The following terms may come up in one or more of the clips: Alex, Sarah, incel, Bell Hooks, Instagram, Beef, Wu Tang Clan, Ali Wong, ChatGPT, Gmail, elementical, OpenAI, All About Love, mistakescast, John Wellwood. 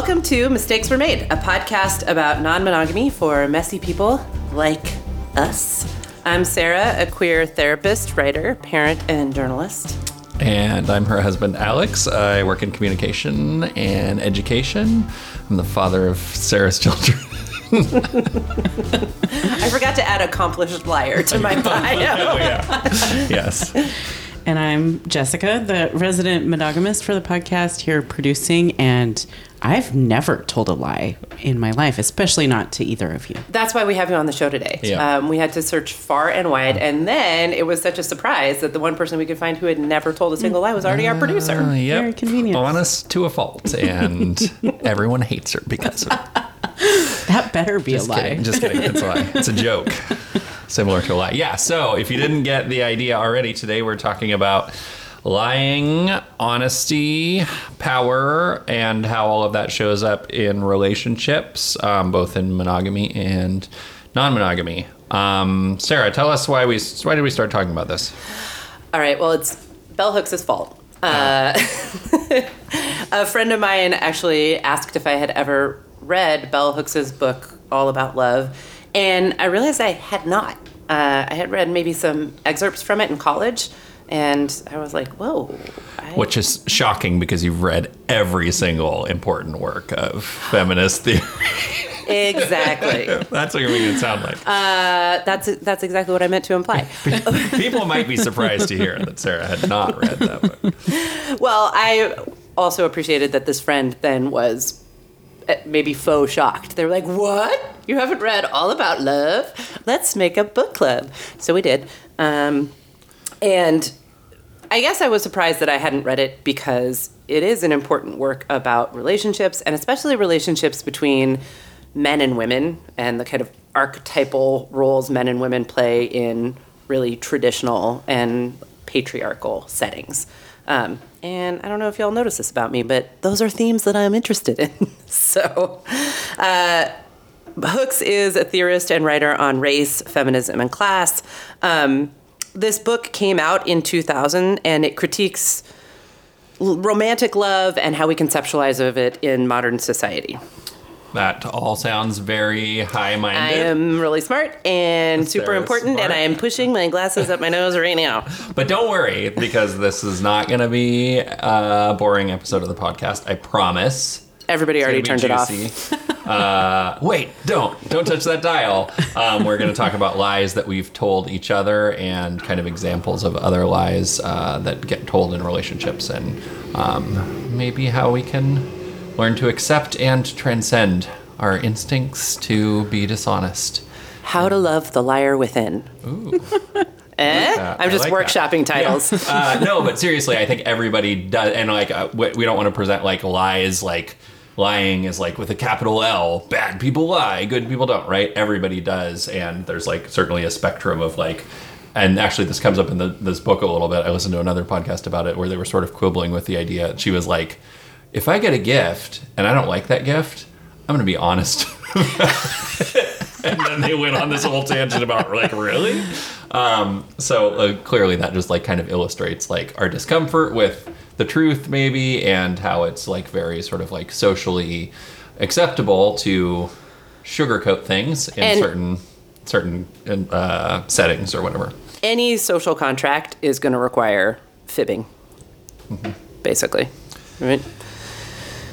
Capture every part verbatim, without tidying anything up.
Welcome to Mistakes Were Made, a podcast about non-monogamy for messy people like us. I'm Sarah, a queer therapist, writer, parent, and journalist. And I'm her husband, Alex. I work in communication and education. I'm the father of Sarah's children. I forgot to add accomplished liar to my bio. Oh, yeah. Yes. And I'm Jessica, the resident monogamist for the podcast, here producing, and I've never told a lie in my life, especially not to either of you. That's why we have you on the show today. Yeah. Um, we had to search far and wide, and then it was such a surprise that the one person we could find who had never told a single lie was already uh, our producer. Uh, yep. Very convenient. Honest to a fault, and everyone hates her because of it. That better be just a lie. Kidding, just kidding. It's a lie. It's a joke. Similar to a lie. Yeah, so if you didn't get the idea already, today we're talking about lying, honesty, power, and how all of that shows up in relationships, um, both in monogamy and non-monogamy. Um, Sarah, tell us why we why did we start talking about this? All right, well, it's Bell Hooks' fault. Uh, a friend of mine actually asked if I had ever read Bell Hooks' book, All About Love, and I realized I had not. Uh, I had read maybe some excerpts from it in college, and I was like, whoa. I... Which is shocking because you've read every single important work of feminist theory. Exactly. That's what you mean it sound like. Uh, that's that's exactly what I meant to imply. People might be surprised to hear that Sarah had not read that book. Well, I also appreciated that this friend then was maybe faux shocked. They were like, what? You haven't read All About Love? Let's make a book club. So we did. Um, and I guess I was surprised that I hadn't read it because it is an important work about relationships, and especially relationships between men and women and the kind of archetypal roles men and women play in really traditional and patriarchal settings. Um, and I don't know if y'all notice this about me, but those are themes that I'm interested in. So, uh, Hooks is a theorist and writer on race, feminism, and class. Um, this book came out in two thousand, and it critiques l- romantic love and how we conceptualize of it in modern society. That all sounds very high-minded. I am really smart and Sarah's super important, smart. And I am pushing my glasses up my nose right now. But don't worry, because this is not going to be a boring episode of the podcast. I promise. Everybody already turned juicy. It off. uh, wait, don't. Don't touch that dial. Um, we're going to talk about lies that we've told each other and kind of examples of other lies uh, that get told in relationships and um, maybe how we can learn to accept and transcend our instincts to be dishonest. How to love the liar within. Ooh. Eh? Like I'm just like workshopping that. Titles. Yeah. Uh, no, but seriously, I think everybody does. And like, uh, we don't want to present like lies, like lying is like with a capital L. Bad people lie, good people don't, right? Everybody does. And there's like certainly a spectrum of like, and actually this comes up in the, this book a little bit. I listened to another podcast about it where they were sort of quibbling with the idea. She was like, if I get a gift and I don't like that gift, I'm going to be honest. And then they went on this whole tangent about like, really? Um, so uh, clearly that just like kind of illustrates like our discomfort with the truth maybe and how it's like very sort of like socially acceptable to sugarcoat things in and certain certain uh, settings or whatever. Any social contract is going to require fibbing, mm-hmm. basically. Right.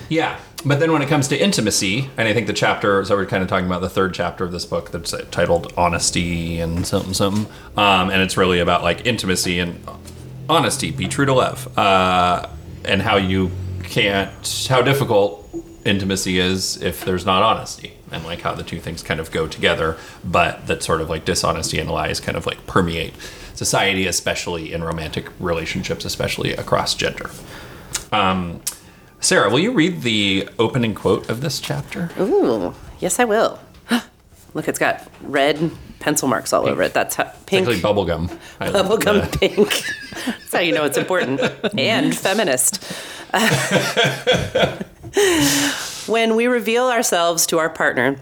Yeah, but then when it comes to intimacy, and I think the chapter, so we're kind of talking about the third chapter of this book that's titled Honesty and something, something, um, and it's really about like intimacy and honesty, be true to love, uh, and how you can't, how difficult intimacy is if there's not honesty, and like how the two things kind of go together, but that sort of like dishonesty and lies kind of like permeate society, especially in romantic relationships, especially across gender. Um, Sarah, will you read the opening quote of this chapter? Ooh, yes, I will. Look, it's got red pencil marks all pink. Over it. That's how, pink. It's actually bubblegum. Bubblegum uh, pink. That's how you know it's important. And feminist. Uh, when we reveal ourselves to our partner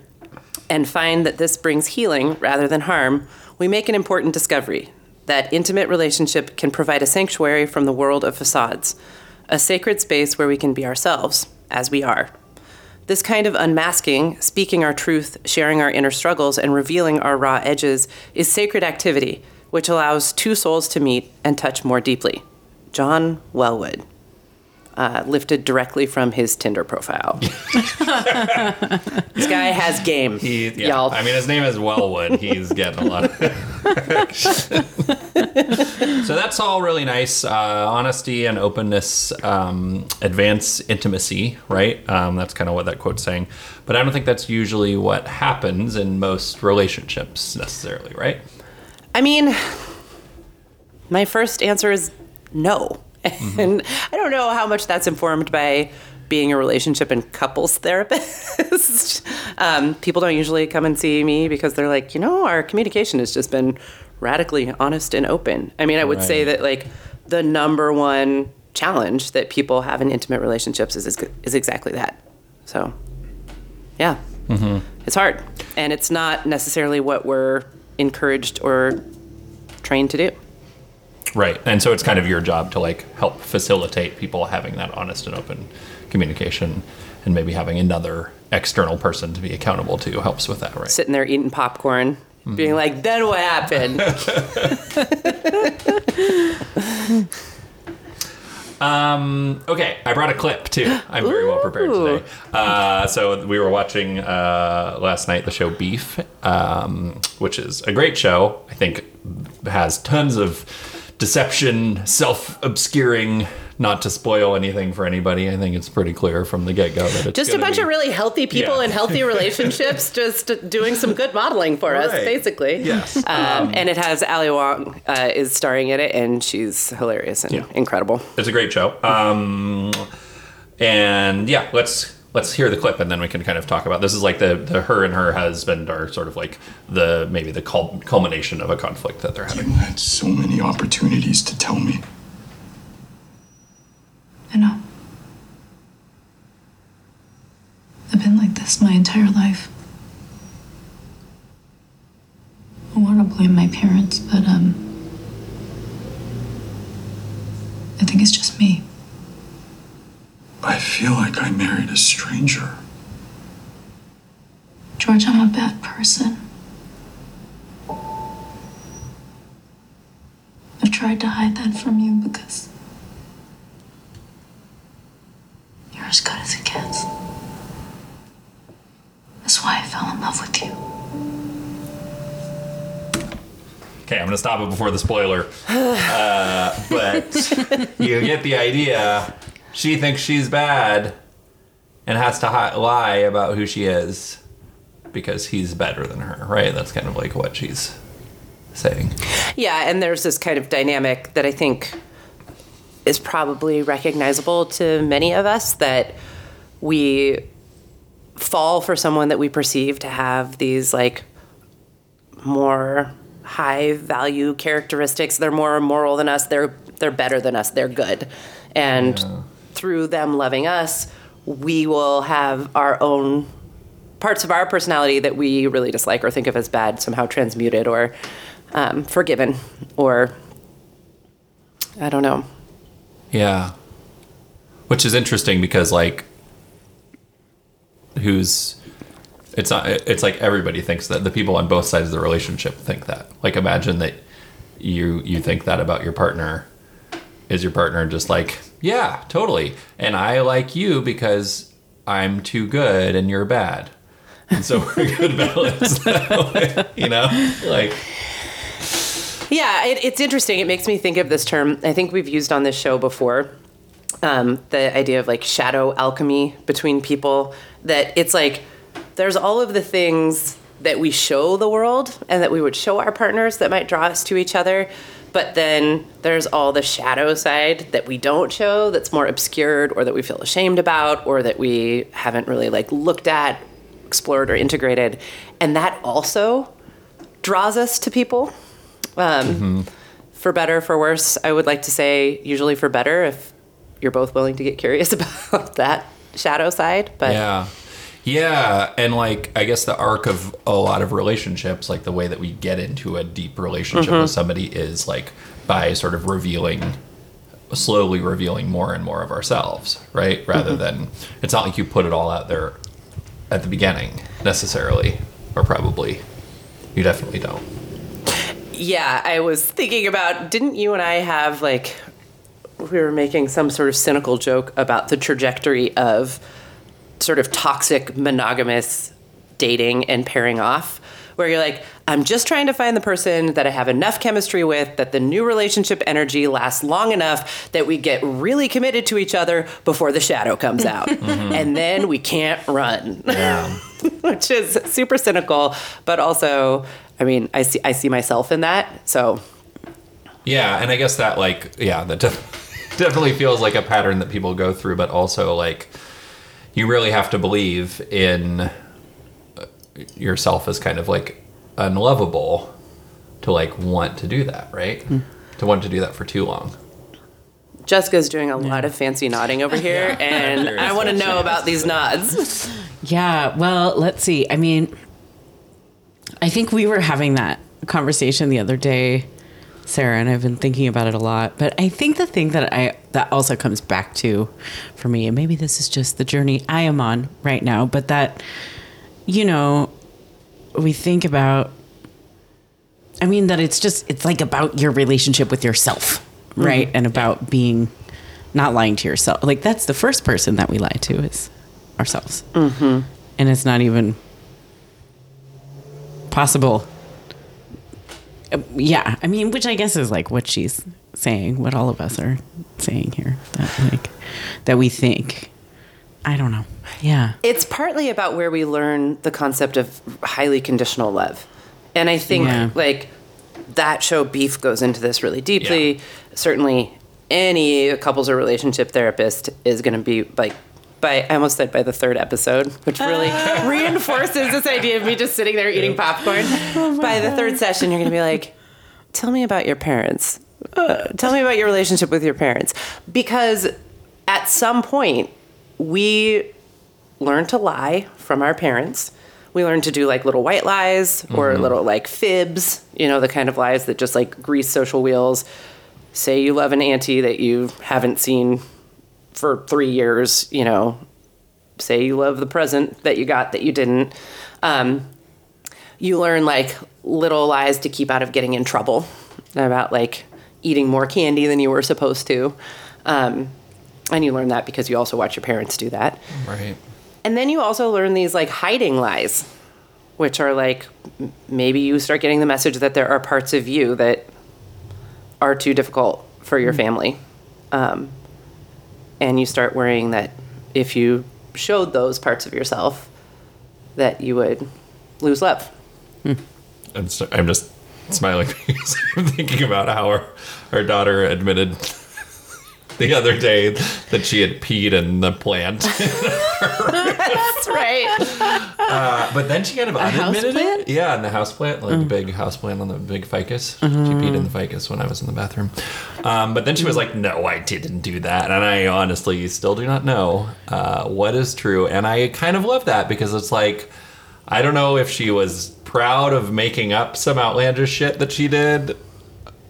and find that this brings healing rather than harm, we make an important discovery, that intimate relationship can provide a sanctuary from the world of facades. A sacred space where we can be ourselves, as we are. This kind of unmasking, speaking our truth, sharing our inner struggles, and revealing our raw edges is sacred activity, which allows two souls to meet and touch more deeply. John Wellwood, uh, lifted directly from his Tinder profile. This guy has game, he, yeah. y'all. I mean, his name is Wellwood. He's getting a lot of... So that's all really nice. Uh, honesty and openness um, advance intimacy, right? Um, that's kind of what that quote's saying. But I don't think that's usually what happens in most relationships necessarily, right? I mean, my first answer is no. Mm-hmm. And I don't know how much that's informed by being a relationship and couples therapist. um, people don't usually come and see me because they're like, you know, our communication has just been radically honest and open. I mean, I would right. say that, like, the number one challenge that people have in intimate relationships is is, is exactly that. So, yeah, mm-hmm. It's hard. And it's not necessarily what we're encouraged or trained to do. Right. And so it's kind of your job to, like, help facilitate people having that honest and open communication, and maybe having another external person to be accountable to helps with that, right? Sitting there eating popcorn. Being like, then what happened? um, okay, I brought a clip, too. I'm very Ooh. well prepared today. Uh, so we were watching uh, last night the show Beef, um, which is a great show. I think has tons of deception, self-obscuring, not to spoil anything for anybody. I think it's pretty clear from the get-go that it's just a bunch be, of really healthy people yeah. in healthy relationships just doing some good modeling for right. us, basically. Yes. Um, um, and it has Ali Wong uh, is starring in it, and she's hilarious and yeah. incredible. It's a great show. Um, and yeah, let's let's hear the clip, and then we can kind of talk about this. Is like the, the her and her husband are sort of like the maybe the cul- culmination of a conflict that they're having. You had so many opportunities to tell me. I know. I've been like this my entire life. I want to blame my parents, but um, I think it's just me. I feel like I married a stranger. George, I'm a bad person. I've tried to hide that from you because you're as good as it gets. That's why I fell in love with you. Okay, I'm gonna stop it before the spoiler. uh, but you get the idea. She thinks she's bad and has to hi- lie about who she is because he's better than her, right? That's kind of like what she's saying. Yeah, and there's this kind of dynamic that I think is probably recognizable to many of us, that we fall for someone that we perceive to have these, like, more high value characteristics. They're more moral than us. They're they're better than us. They're good. And yeah. through them loving us, we will have our own parts of our personality that we really dislike or think of as bad somehow transmuted or um, forgiven, or I don't know. Yeah. Which is interesting because, like, who's, it's not, it's like everybody thinks that. The people on both sides of the relationship think that. Like, imagine that you, you think that about your partner. Is your partner just like, yeah, totally. And I like you because I'm too good and you're bad. And so we're good balance that way, you know? Like... Yeah, it, it's interesting. It makes me think of this term. I think we've used on this show before, um, the idea of, like, shadow alchemy between people, that it's like there's all of the things that we show the world and that we would show our partners that might draw us to each other. But then there's all the shadow side that we don't show, that's more obscured or that we feel ashamed about or that we haven't really, like, looked at, explored, or integrated. And that also draws us to people. Um, mm-hmm. For better, for worse, I would like to say usually for better if you're both willing to get curious about that shadow side. But yeah, yeah, and, like, I guess the arc of a lot of relationships, like the way that we get into a deep relationship mm-hmm. with somebody is, like, by sort of revealing, slowly revealing more and more of ourselves, right? Rather mm-hmm. than, it's not like you put it all out there at the beginning necessarily, or probably. You definitely don't. Yeah, I was thinking about, didn't you and I have, like, we were making some sort of cynical joke about the trajectory of sort of toxic monogamous dating and pairing off, where you're like, I'm just trying to find the person that I have enough chemistry with, that the new relationship energy lasts long enough that we get really committed to each other before the shadow comes out. Mm-hmm. And then we can't run, yeah. Which is super cynical. But also, I mean, I see I see myself in that. So, yeah. And I guess that, like, yeah, that def- definitely feels like a pattern that people go through. But also, like, you really have to believe in yourself as kind of, like, unlovable to, like, want to do that, right? Mm. To want to do that for too long. Jessica's doing a yeah. lot of fancy nodding over here, yeah. and I want to know about these nods. Yeah, well, let's see. I mean, I think we were having that conversation the other day, Sarah, and I've been thinking about it a lot. But I think the thing that I that also comes back to for me, and maybe this is just the journey I am on right now, but that, you know, we think about, I mean, that it's just, it's like about your relationship with yourself, right? Mm-hmm. And about being, not lying to yourself. Like, that's the first person that we lie to is ourselves. Mm-hmm. And it's not even possible. Uh, yeah. I mean, which I guess is, like, what she's saying, what all of us are saying here, that, like, that we think, I don't know. Yeah. It's partly about where we learn the concept of highly conditional love. And I think, yeah. like, that show Beef goes into this really deeply. Yeah. Certainly any couples or relationship therapist is going to be, like, by, I almost said by the third episode, which really uh. reinforces this idea of me just sitting there eating popcorn. Oh by God. The third session, you're going to be like, tell me about your parents. Uh, tell me about your relationship with your parents. Because at some point, we learn to lie from our parents. We learn to do, like, little white lies or mm-hmm. little, like, fibs, you know, the kind of lies that just, like, grease social wheels. Say you love an auntie that you haven't seen for three years, you know, say you love the present that you got that you didn't. Um, you learn, like, little lies to keep out of getting in trouble about, like, eating more candy than you were supposed to. Um, and you learn that because you also watch your parents do that. Right. And then you also learn these, like, hiding lies, which are, like, maybe you start getting the message that there are parts of you that are too difficult for your mm-hmm. family. Um, and you start worrying that if you showed those parts of yourself, that you would lose love. Hmm. I'm, so, I'm just smiling because I'm thinking about how our, our daughter admitted the other day that she had peed in the plant. That's right. Uh, but then she kind of unadmitted it. Yeah, in the house plant, like mm. the big house plant on the big ficus. Mm-hmm. She peed in the ficus when I was in the bathroom. Um, but then she was like, no, I didn't do that. And I honestly still do not know uh, what is true. And I kind of love that because it's like, I don't know if she was proud of making up some outlandish shit that she did,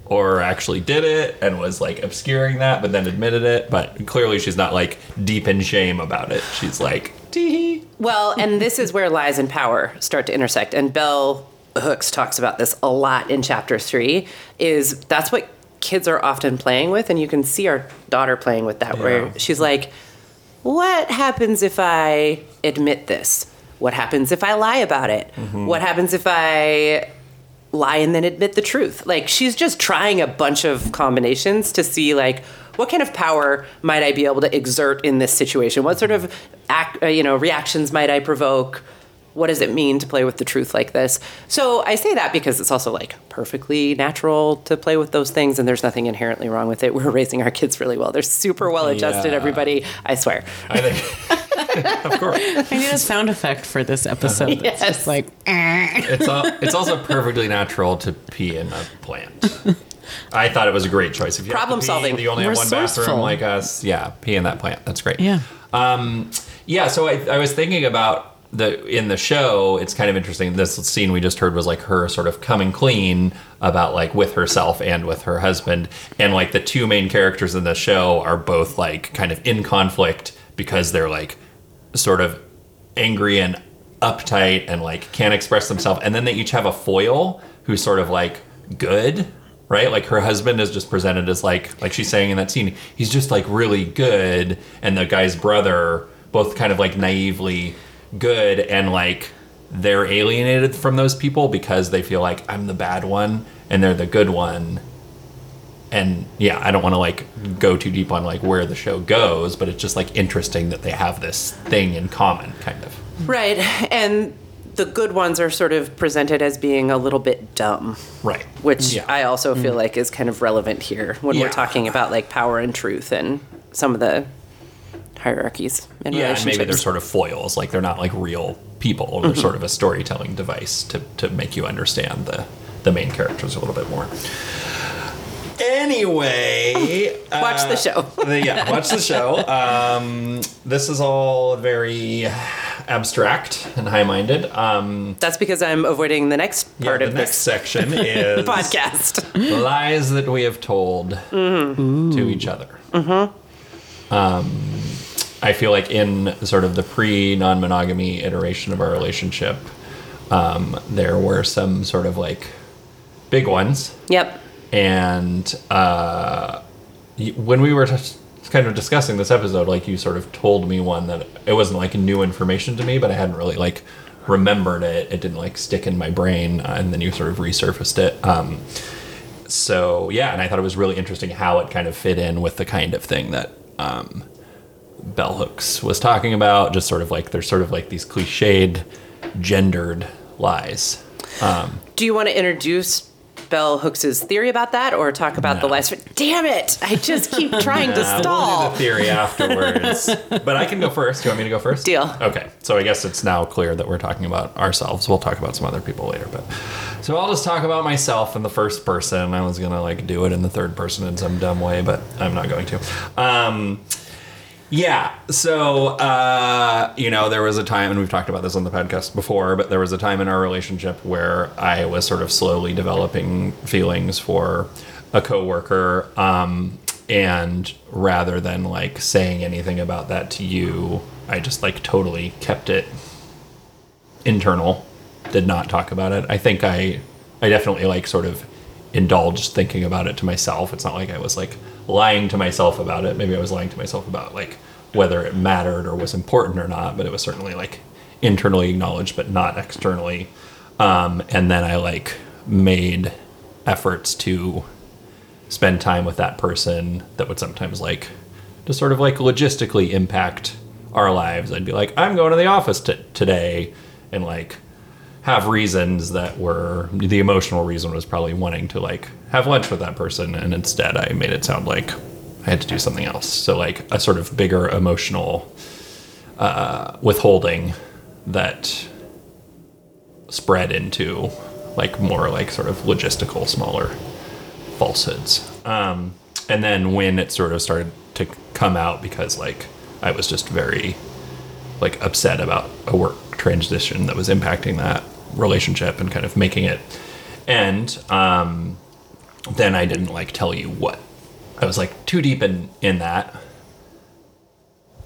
or actually did it and was, like, obscuring that, but then admitted it. But clearly she's not, like, deep in shame about it. She's like, tee-hee. Well, and this is where lies and power start to intersect. And Bell Hooks talks about this a lot in chapter three, is that's what kids are often playing with. And you can see our daughter playing with that, yeah. where she's like, what happens if I admit this? What happens if I lie about it? Mm-hmm. What happens if I lie and then admit the truth? Like, she's just trying a bunch of combinations to see, like, what kind of power might I be able to exert in this situation? What sort of act, uh, you know, reactions might I provoke? What does it mean to play with the truth like this? So I say that because it's also, like, perfectly natural to play with those things, and there's nothing inherently wrong with it. We're raising our kids really well. They're super well adjusted, yeah. everybody. I swear. I think, of course. I need a sound effect for this episode. Yes. It's just like, it's, all, it's also perfectly natural to pee in a plant. I thought it was a great choice. If you Problem pee, solving. You only have one bathroom like us. Yeah, pee in that plant. That's great. Yeah. Um, yeah. So I, I was thinking about. The, in the show, it's kind of interesting. This scene we just heard was, like, her sort of coming clean about, like, with herself and with her husband. And, like, the two main characters in the show are both, like, kind of in conflict because they're, like, sort of angry and uptight and like can't express themselves, and then they each have a foil who's sort of like good, right? Like her husband is just presented as like, like she's saying in that scene, he's just like really good, and the guy's brother, both kind of like naively good, and like they're alienated from those people because they feel like I'm the bad one and they're the good one. And yeah, I don't want to like go too deep on like where the show goes, but it's just like interesting that they have this thing in common, kind of. Right. And the good ones are sort of presented as being a little bit dumb. Right. Which yeah. I also feel mm. like is kind of relevant here when yeah. we're talking about like power and truth and some of the hierarchies in yeah, relationships. Yeah, maybe they're sort of foils. Like they're not like real people. They're mm-hmm. sort of a storytelling device to, to make you understand the, the main characters a little bit more. Anyway, watch uh, the show. the, yeah, watch the show. Um, this is all very abstract and high-minded. Um, That's because I'm avoiding the next part yeah, of the next section is podcast lies that we have told mm-hmm. to each other. Mm-hmm. Um, I feel like in sort of the pre-non-monogamy iteration of our relationship, um, there were some sort of like big ones. Yep. And uh, when we were t- kind of discussing this episode, like you sort of told me one that it wasn't like new information to me, but I hadn't really like remembered it. It didn't like stick in my brain, uh, and then you sort of resurfaced it. Um, so yeah, and I thought it was really interesting how it kind of fit in with the kind of thing that um, Bell Hooks was talking about. Just sort of like there's sort of like these cliched, gendered lies. Um, Do you want to introduce Bell Hooks' theory about that, or talk about no. the lies? Damn it! I just keep trying no, to stall. We'll do the theory afterwards, but I can go first. Do you want me to go first? Deal. Okay, so I guess it's now clear that we're talking about ourselves. We'll talk about some other people later, but so I'll just talk about myself in the first person. I was gonna like do it in the third person in some dumb way, but I'm not going to. Um, yeah. So uh, you know, there was a time, and we've talked about this on the podcast before, but there was a time in our relationship where I was sort of slowly developing feelings for a coworker, um, and rather than like saying anything about that to you, I just like totally kept it internal, did not talk about it. I think I, I definitely like sort of indulged thinking about it to myself. It's not like I was like lying to myself about it. Maybe I was lying to myself about like whether it mattered or was important or not, but it was certainly like internally acknowledged but not externally. Um, and then I like made efforts to spend time with that person that would sometimes like just sort of like logistically impact our lives. I'd be like, I'm going to the office t- today and like have reasons that were, the emotional reason was probably wanting to like have lunch with that person, and instead I made it sound like I had to do something else. So like a sort of bigger emotional uh, withholding that spread into like more like sort of logistical smaller falsehoods. Um, and then when it sort of started to come out, because like I was just very like upset about a work transition that was impacting that relationship and kind of making it end, um, then I didn't like tell you what. I was like too deep in, in that,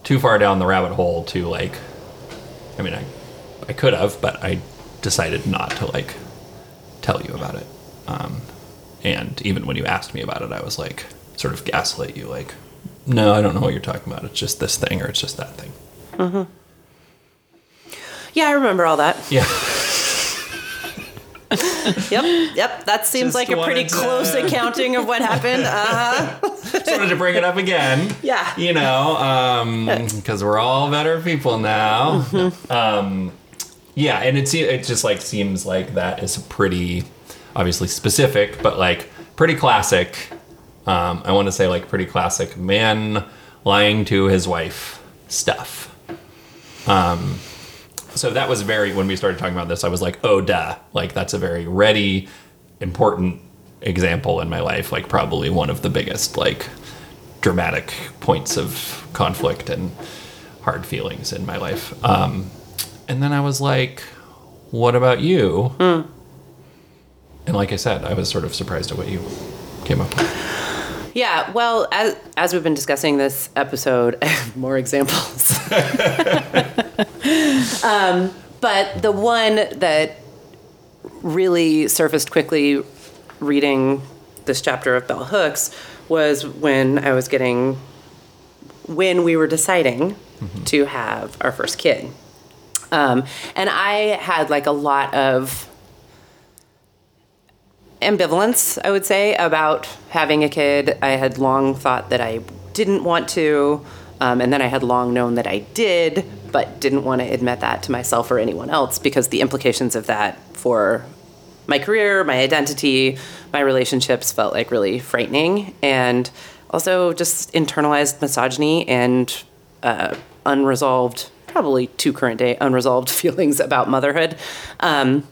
too far down the rabbit hole to like, I mean, I, I could have, but I decided not to like tell you about it. Um, and even when you asked me about it, I was like sort of gaslight you, like, no, I don't know what you're talking about. It's just this thing or it's just that thing. Mm-hmm. Yeah, I remember all that. Yeah. yep, yep. That seems just like a pretty to... close accounting of what happened. Uh-huh. Just wanted to bring it up again. Yeah. You know, because um, we're all better people now. Mm-hmm. Um, yeah, and it, it just like seems like that is pretty, obviously specific, but like pretty classic. Um, I want to say like pretty classic man lying to his wife stuff. Um. So that was very, when we started talking about this, I was like, oh, duh. Like, that's a very ready, important example in my life. Like, probably one of the biggest, like, dramatic points of conflict and hard feelings in my life. Um, and then I was like, what about you? Mm. And like I said, I was sort of surprised at what you came up with. Yeah, well, as, as we've been discussing this episode, more examples. Um, but the one that really surfaced quickly reading this chapter of Bell Hooks was when I was getting, when we were deciding mm-hmm. to have our first kid. Um, and I had like a lot of ambivalence, I would say, about having a kid. I had long thought that I didn't want to, um, and then I had long known that I did, but didn't want to admit that to myself or anyone else because the implications of that for my career, my identity, my relationships felt like really frightening, and also just internalized misogyny and uh, unresolved, probably to current day, unresolved feelings about motherhood um,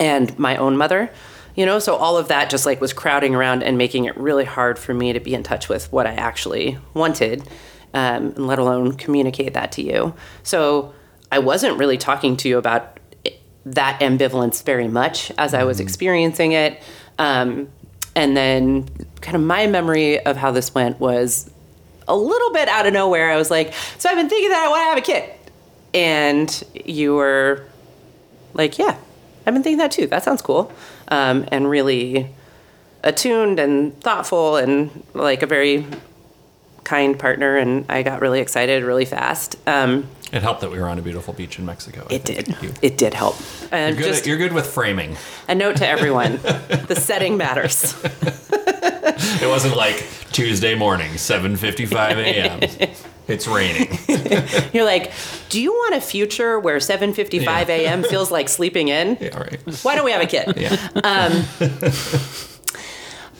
and my own mother. You know, so all of that just like was crowding around and making it really hard for me to be in touch with what I actually wanted, um, and let alone communicate that to you. So I wasn't really talking to you about that ambivalence very much as I was experiencing it. Um, and then kind of my memory of how this went was a little bit out of nowhere. I was like, so I've been thinking that I want to have a kid. And you were like, yeah, I've been thinking that too. That sounds cool. Um, and really attuned and thoughtful and like a very kind partner. And I got really excited really fast. Um, it helped that we were on a beautiful beach in Mexico. I it think. did. You, it did help. And you're, good just, at, you're good with framing. A note to everyone. The setting matters. It wasn't like Tuesday morning, seven fifty-five a.m. It's raining. You're like, do you want a future where seven fifty-five a m yeah. feels like sleeping in? Yeah, right. Why don't we have a kid? Yeah. Um,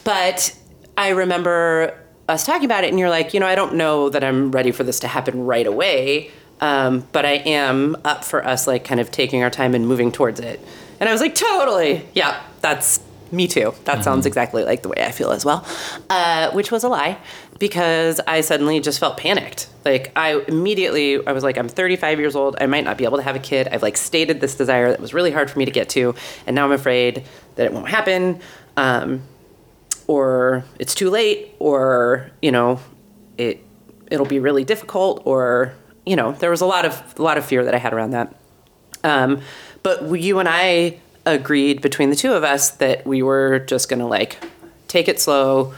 but I remember us talking about it, and you're like, you know, I don't know that I'm ready for this to happen right away, um, but I am up for us, like, kind of taking our time and moving towards it. And I was like, totally. Yeah, that's me too. That mm-hmm. sounds exactly like the way I feel as well, uh, which was a lie. Because I suddenly just felt panicked. Like, I immediately, I was like, I'm thirty-five years old. I might not be able to have a kid. I've, like, stated this desire that was really hard for me to get to. And now I'm afraid that it won't happen. Um, or it's too late. Or, you know, it, it'll be really difficult. Or, you know, there was a lot of, a lot of fear that I had around that. Um, but you and I agreed between the two of us that we were just going to, like, take it slow,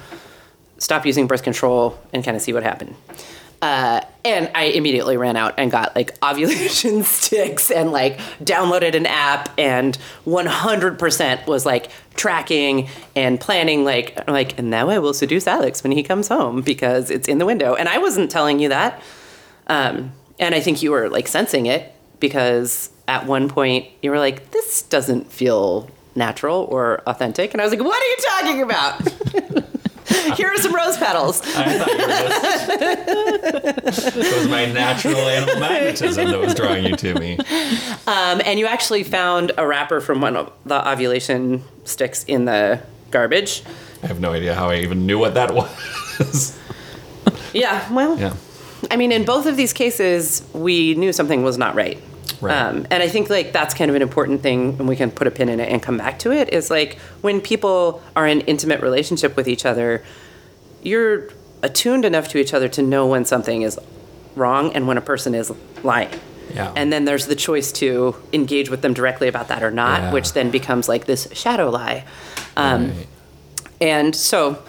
stop using birth control, and kind of see what happened. Uh, and I immediately ran out and got, like, ovulation sticks and, like, downloaded an app and one hundred percent was, like, tracking and planning, like, like, and now I will seduce Alex when he comes home because it's in the window. And I wasn't telling you that. Um, and I think you were, like, sensing it because at one point you were like, this doesn't feel natural or authentic. And I was like, what are you talking about? Here are some rose petals. I thought you were just... It was my natural animal magnetism that was drawing you to me. Um, and you actually found a wrapper from one of the ovulation sticks in the garbage. I have no idea how I even knew what that was. Yeah, well, yeah. I mean, in both of these cases, we knew something was not right. Right. Um, and I think, like, that's kind of an important thing, and we can put a pin in it and come back to it, is, like, when people are in intimate relationship with each other, you're attuned enough to each other to know when something is wrong and when a person is lying. Yeah. And then there's the choice to engage with them directly about that or not, yeah. which then becomes, like, this shadow lie. Um, right. And so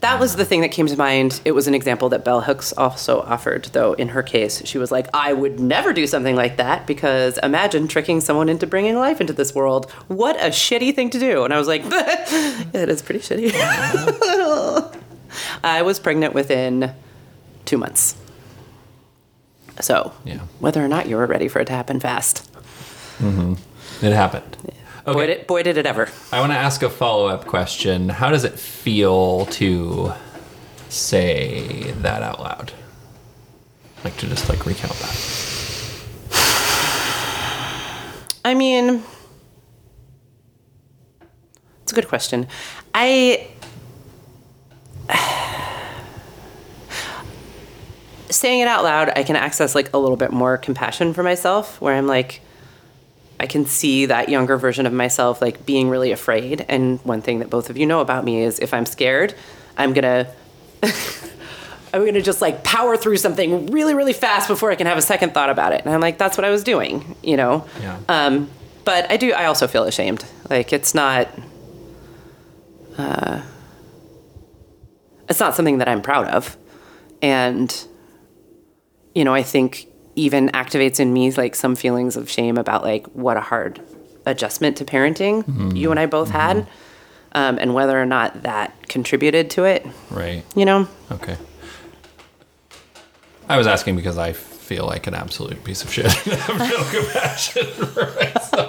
that was the thing that came to mind. It was an example that Bell Hooks also offered, though, in her case. She was like, I would never do something like that because imagine tricking someone into bringing life into this world. What a shitty thing to do. And I was like, that is pretty shitty. I was pregnant within two months. So yeah. whether or not you were ready for it to happen fast. Mm-hmm. It happened. Yeah. Okay. Boy, did, boy, did it ever. I want to ask a follow-up question. How does it feel to say that out loud? Like, to just, like, recount that. I mean, it's a good question. I... Saying it out loud, I can access, like, a little bit more compassion for myself, where I'm like, I can see that younger version of myself, like, being really afraid. And one thing that both of you know about me is if I'm scared, I'm going to I'm going to just like power through something really, really fast before I can have a second thought about it. And I'm like, that's what I was doing, you know? Yeah. Um, but I do, I also feel ashamed. Like it's not, uh, it's not something that I'm proud of. And, you know, I think even activates in me like some feelings of shame about like what a hard adjustment to parenting mm-hmm. you and I both mm-hmm. had. Um, and whether or not that contributed to it. Right. You know? Okay. I was asking because I feel like an absolute piece of shit. I have no compassion for myself.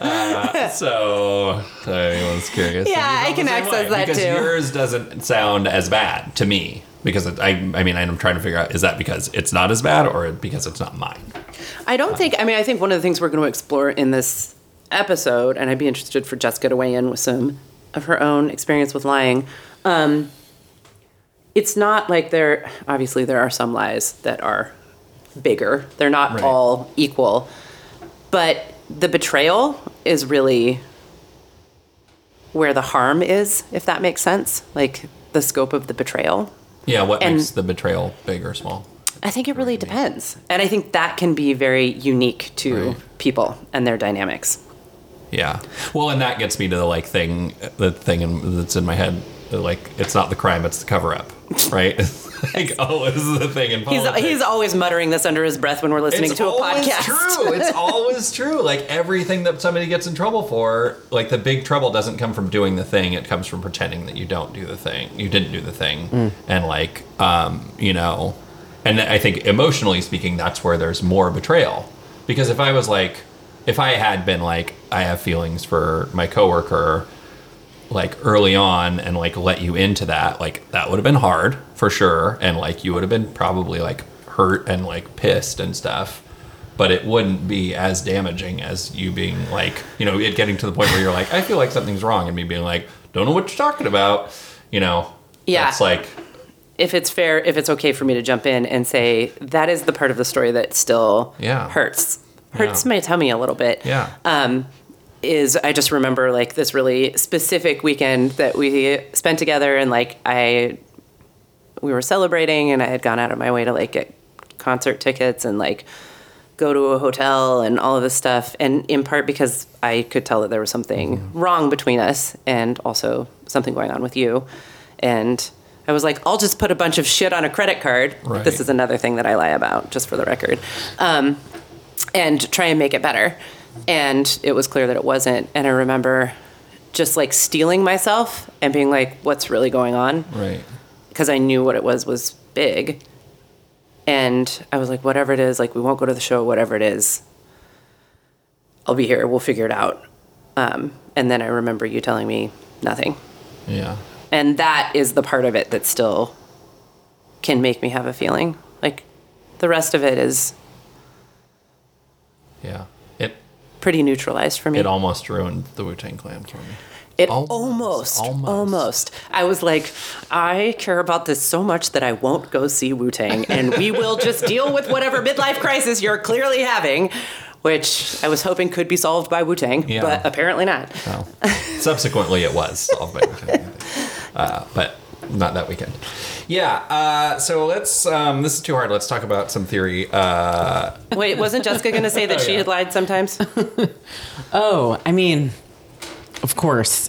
uh, so, if anyone's curious. Yeah, I can access that because too. Because yours doesn't sound as bad to me. Because it, I, I mean, I'm trying to figure out, is that because it's not as bad or because it's not mine? I don't um, think, I mean, I think one of the things we're going to explore in this episode, and I'd be interested for Jessica to weigh in with some of her own experience with lying. Um, it's not like there, obviously there are some lies that are bigger. They're not right. all equal, but the betrayal is really where the harm is, if that makes sense. Like the scope of the betrayal. Yeah. What and makes the betrayal big or small? I think it really depends. And I think that can be very unique to right. people and their dynamics. Yeah. Well, and that gets me to the like thing, the thing that's in my head. Like, it's not the crime, it's the cover-up, right? Yes. Like, oh, this is the thing in politics. He's, he's always muttering this under his breath when we're listening it's to a podcast. It's always true. It's always true. Like, everything that somebody gets in trouble for, like, the big trouble doesn't come from doing the thing. It comes from pretending that you don't do the thing. You didn't do the thing. Mm. And, like, um, you know, and I think emotionally speaking, that's where there's more betrayal. Because if I was like, if I had been like, I have feelings for my coworker, like early on and like let you into that, like that would have been hard for sure. And like, you would have been probably like hurt and like pissed and stuff, but it wouldn't be as damaging as you being like, you know, it getting to the point where you're like, I feel like something's wrong. And me being like, don't know what you're talking about. You know, yeah, it's like, if it's fair, if it's okay for me to jump in and say, that is the part of the story that still yeah. hurts, hurts yeah. my tummy a little bit. Yeah. Um, is I just remember like this really specific weekend that we spent together. And like, I, we were celebrating and I had gone out of my way to like get concert tickets and like go to a hotel and all of this stuff. And in part because I could tell that there was something mm-hmm. wrong between us and also something going on with you. And I was like, I'll just put a bunch of shit on a credit card. Right. This is another thing that I lie about, just for the record, um, and try and make it better. And it was clear that it wasn't. And I remember just like stealing myself and being like, what's really going on? Right. Because I knew what it was was big. And I was like, whatever it is, like we won't go to the show, whatever it is, I'll be here. We'll figure it out. Um, and then I remember you telling me nothing. Yeah. And that is the part of it that still can make me have a feeling. Like, the rest of it is yeah, it pretty neutralized for me. It almost ruined the Wu Tang Clan for me. It almost, almost, almost, almost. I was like, I care about this so much that I won't go see Wu Tang, and we will just deal with whatever midlife crisis you're clearly having, which I was hoping could be solved by Wu Tang, yeah. but apparently not. Well, subsequently, it was solved by Wu Tang. Uh, but not that weekend. Yeah. Uh, so let's, um, this is too hard. Let's talk about some theory. Uh, Wait, wasn't Jessica going to say that oh, she yeah. had lied sometimes? oh, I mean, of course.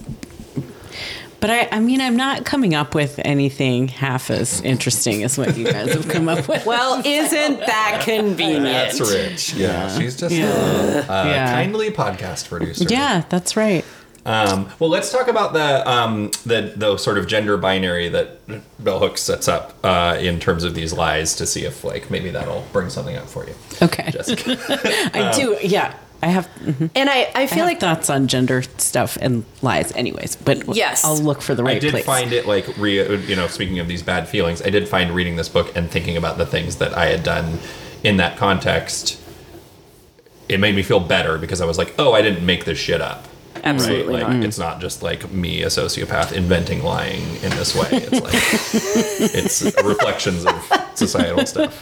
But I, I mean, I'm not coming up with anything half as interesting as what you guys have come up with. Well, isn't that convenient? That's rich. Yeah. yeah. She's just yeah. a uh, yeah. kindly podcast producer. Yeah, that's right. Um, well, let's talk about the, um, the the sort of gender binary that Bell Hooks sets up uh, in terms of these lies to see if, like, maybe that'll bring something up for you. Okay. Jessica. um, I do, yeah. I have, mm-hmm. and I, I feel I have like thoughts on gender stuff and lies, anyways. But yes. I'll look for the right place. I did place. find it like re, you know, speaking of these bad feelings, I did find reading this book and thinking about the things that I had done in that context. It made me feel better because I was like, oh, I didn't make this shit up. Absolutely right? Like not. It's not just like me, a sociopath, inventing lying in this way. It's like it's reflections of societal stuff.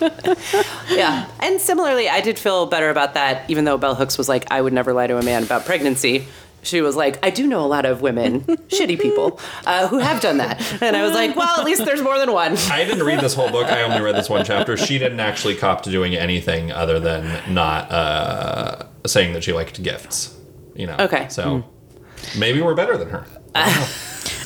Yeah, and similarly, I did feel better about that, even though Bell Hooks was like, I would never lie to a man about pregnancy. she was like, I do know a lot of women, shitty people, uh, who have done that. And I was like, well, at least there's more than one. I didn't read this whole book. I only read this one chapter. She didn't actually cop to doing anything other than not uh, saying that she liked gifts, you know. Okay. So mm. maybe we're better than her. I,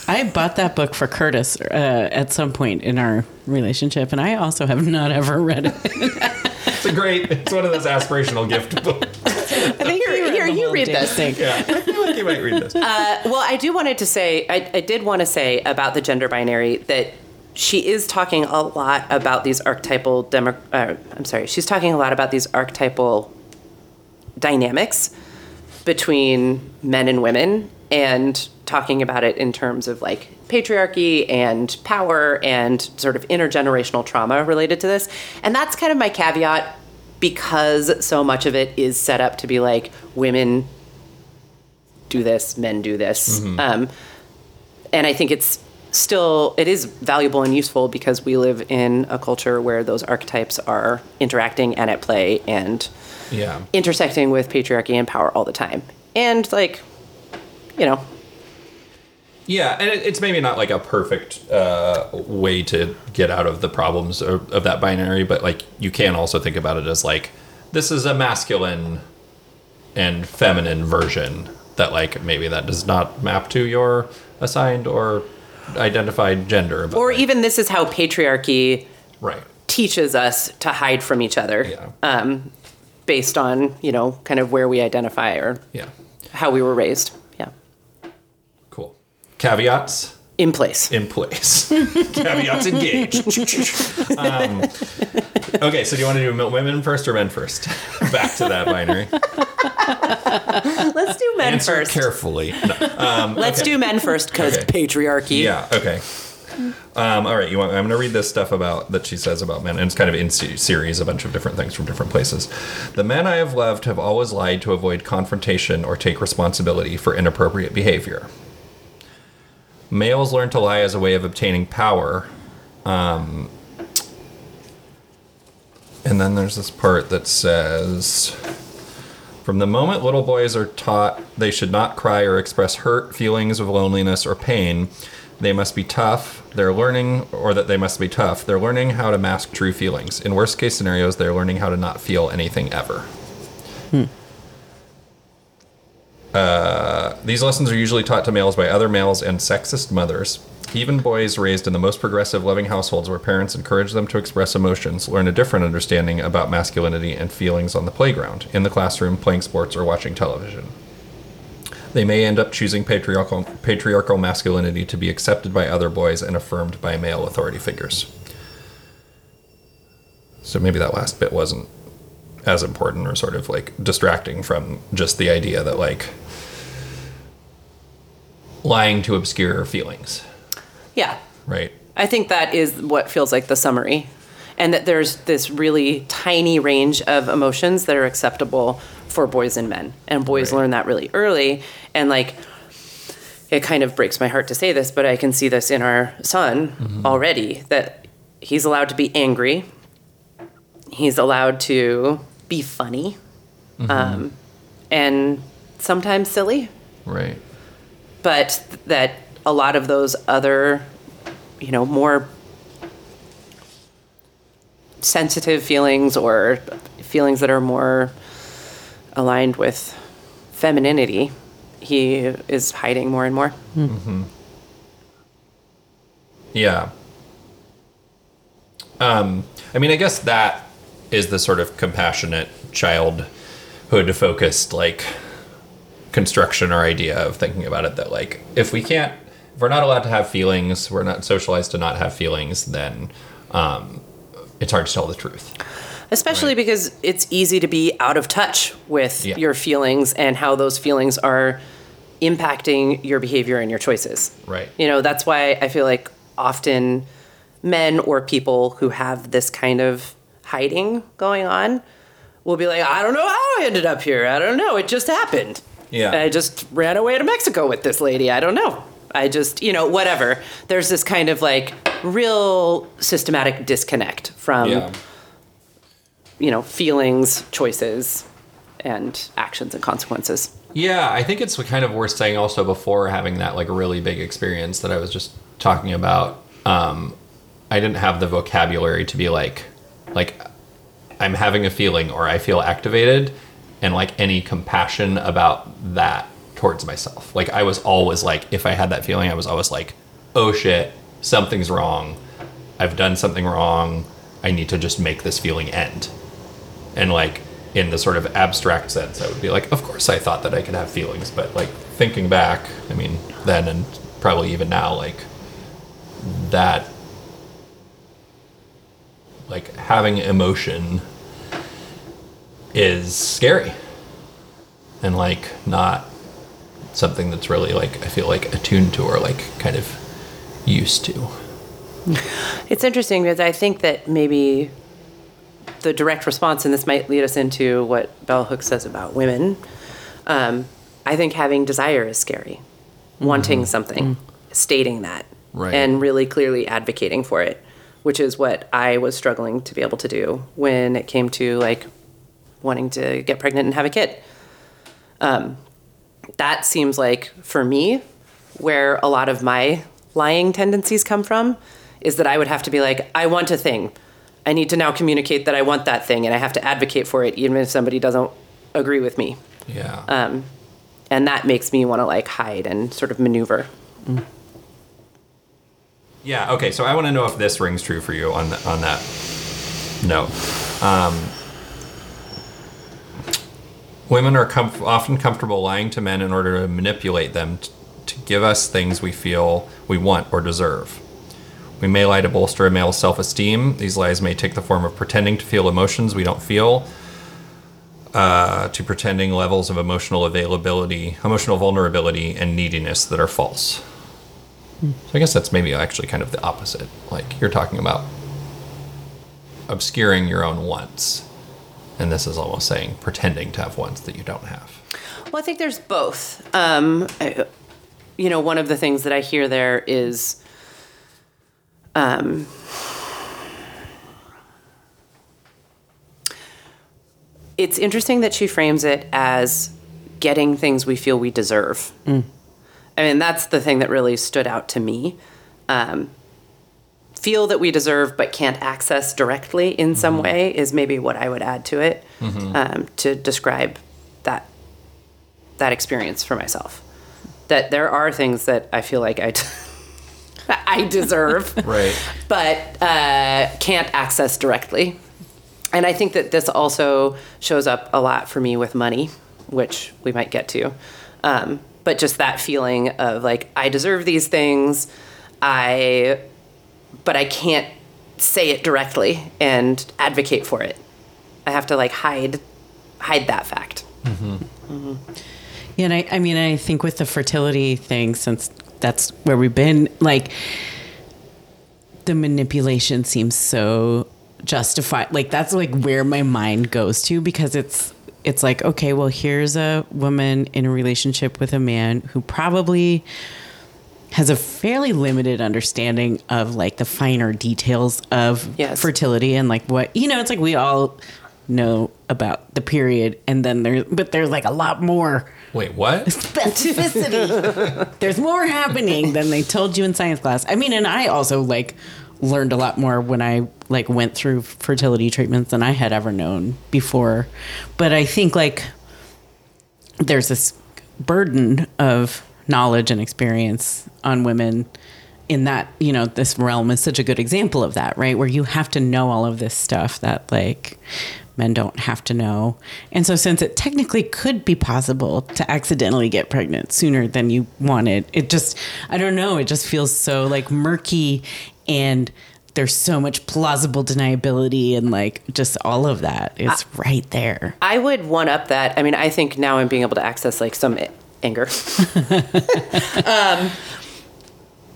I bought that book for Curtis uh, at some point in our relationship, and I also have not ever read it. It's a great, it's one of those aspirational gift books. I think here, here you read this. Thing. Yeah, I feel like you might read this. Uh, well, I do wanted to say, I, I did want to say about the gender binary that she is talking a lot about these archetypal, demo, uh, I'm sorry, she's talking a lot about these archetypal dynamics between men and women, and talking about it in terms of like patriarchy and power and sort of intergenerational trauma related to this. And that's kind of my caveat, because so much of it is set up to be like, women do this, men do this. Mm-hmm. Um, and I think it's still, it is valuable and useful because we live in a culture where those archetypes are interacting and at play and yeah. intersecting with patriarchy and power all the time. And like, you know. Yeah, and it's maybe not like a perfect uh, way to get out of the problems of, of that binary, but like you can also think about it as like, this is a masculine and feminine version that like maybe that does not map to your assigned or identified gender. Or like, even this is how patriarchy right. teaches us to hide from each other yeah. um, based on, you know, kind of where we identify or yeah. how we were raised. Caveats? In place. In place. Caveats engaged. um, okay, so do you want to do women first or men first? Back to that binary. Let's do men Answer first. Carefully. No. Um, Let's okay. do men first because okay. patriarchy. Yeah, okay. Um, all right, you want, I'm going to read this stuff about that she says about men, and it's kind of in series, a bunch of different things from different places. The men I have loved have always lied to avoid confrontation or take responsibility for inappropriate behavior. Males learn to lie as a way of obtaining power. Um, and then there's this part that says, from the moment little boys are taught they should not cry or express hurt, feelings of loneliness, or pain, they must be tough. They're learning, or that they must be tough. They're learning how to mask true feelings. In worst case scenarios, they're learning how to not feel anything ever. Hmm. Uh, these lessons are usually taught to males by other males and sexist mothers. Even boys raised in the most progressive, loving households where parents encourage them to express emotions learn a different understanding about masculinity and feelings on the playground, in the classroom, playing sports, or watching television. They may end up choosing patriarchal, patriarchal masculinity to be accepted by other boys and affirmed by male authority figures. So maybe that last bit wasn't as important or sort of like distracting from just the idea that like lying to obscure feelings. Yeah. Right. I think that is what feels like the summary, and that there's this really tiny range of emotions that are acceptable for boys and men, and boys right. learn that really early. And like, it kind of breaks my heart to say this, but I can see this in our son mm-hmm. already, that he's allowed to be angry. He's allowed to be funny, mm-hmm. um, and sometimes silly. Right. But th- that a lot of those other, you know, more sensitive feelings or feelings that are more aligned with femininity, he is hiding more and more. Mm-hmm. Yeah. Um, I mean, I guess that is the sort of compassionate childhood-focused like construction or idea of thinking about it, that like if we can't, if we're not allowed to have feelings, we're not socialized to not have feelings, then um, it's hard to tell the truth. Especially right? because it's easy to be out of touch with yeah. your feelings and how those feelings are impacting your behavior and your choices. Right. You know, that's why I feel like often men or people who have this kind of hiding going on will be like, I don't know how I ended up here. I don't know. It just happened. Yeah. I just ran away to Mexico with this lady. I don't know. I just, you know, whatever. There's this kind of like real systematic disconnect from, yeah. you know, feelings, choices, and actions and consequences. Yeah, I think it's kind of worth saying also before having that like really big experience that I was just talking about, um, I didn't have the vocabulary to be like, like I'm having a feeling or I feel activated and like any compassion about that towards myself. Like I was always like, if I had that feeling, I was always like, oh shit, something's wrong. I've done something wrong. I need to just make this feeling end. And like in the sort of abstract sense, I would be like, of course I thought that I could have feelings, but like thinking back, I mean, then and probably even now, like that, like having emotion is scary and like not something that's really like, I feel like attuned to or like kind of used to. It's interesting because I think that maybe the direct response, and this might lead us into what Bell Hooks says about women, um, I think having desire is scary. Wanting mm-hmm. something, mm-hmm. stating that, right. and really clearly advocating for it, which is what I was struggling to be able to do when it came to like wanting to get pregnant and have a kid. Um, that seems like, for me, where a lot of my lying tendencies come from, is that I would have to be like, I want a thing. I need to now communicate that I want that thing, and I have to advocate for it, even if somebody doesn't agree with me. Yeah. Um, and that makes me want to like hide and sort of maneuver. Mm. Yeah. Okay. So I want to know if this rings true for you on the, on that note. Um, women are comf- often comfortable lying to men in order to manipulate them t- to give us things we feel we want or deserve. We may lie to bolster a male's self-esteem. These lies may take the form of pretending to feel emotions we don't feel, uh, to pretending levels of emotional availability, emotional vulnerability, and neediness that are false. So I guess that's maybe actually kind of the opposite. Like, you're talking about obscuring your own wants. And this is almost saying pretending to have wants that you don't have. Well, I think there's both. Um, I, you know, one of the things that I hear there is... Um, it's interesting that she frames it as getting things we feel we deserve. Mm. I mean, that's the thing that really stood out to me. Um, feel that we deserve but can't access directly in some mm-hmm. way is maybe what I would add to it mm-hmm. um, to describe that that experience for myself. That there are things that I feel like I... T- I deserve, right? But uh, can't access directly. And I think that this also shows up a lot for me with money, which we might get to. Um, but just that feeling of like, I deserve these things, I, but I can't say it directly and advocate for it. I have to like hide, hide that fact. Mm-hmm. Mm-hmm. Yeah, and I, I mean, I think with the fertility thing, since that's where we've been, like the manipulation seems so justified. Like that's like where my mind goes to, because it's, it's like, okay, well, here's a woman in a relationship with a man who probably has a fairly limited understanding of like the finer details of yes. fertility and like what, you know, it's like we all know about the period and then there, but there's like a lot more. Wait, what? Specificity. There's more happening than they told you in science class. I mean, and I also like learned a lot more when I like went through fertility treatments than I had ever known before. But I think like there's this burden of knowledge and experience on women in that, you know, this realm is such a good example of that, right? Where you have to know all of this stuff that like men don't have to know. And so since it technically could be possible to accidentally get pregnant sooner than you wanted, it just, I don't know, it just feels so like murky and there's so much plausible deniability and like just all of that is I, right there. I would one up that. I mean, I think now I'm being able to access like some anger. um,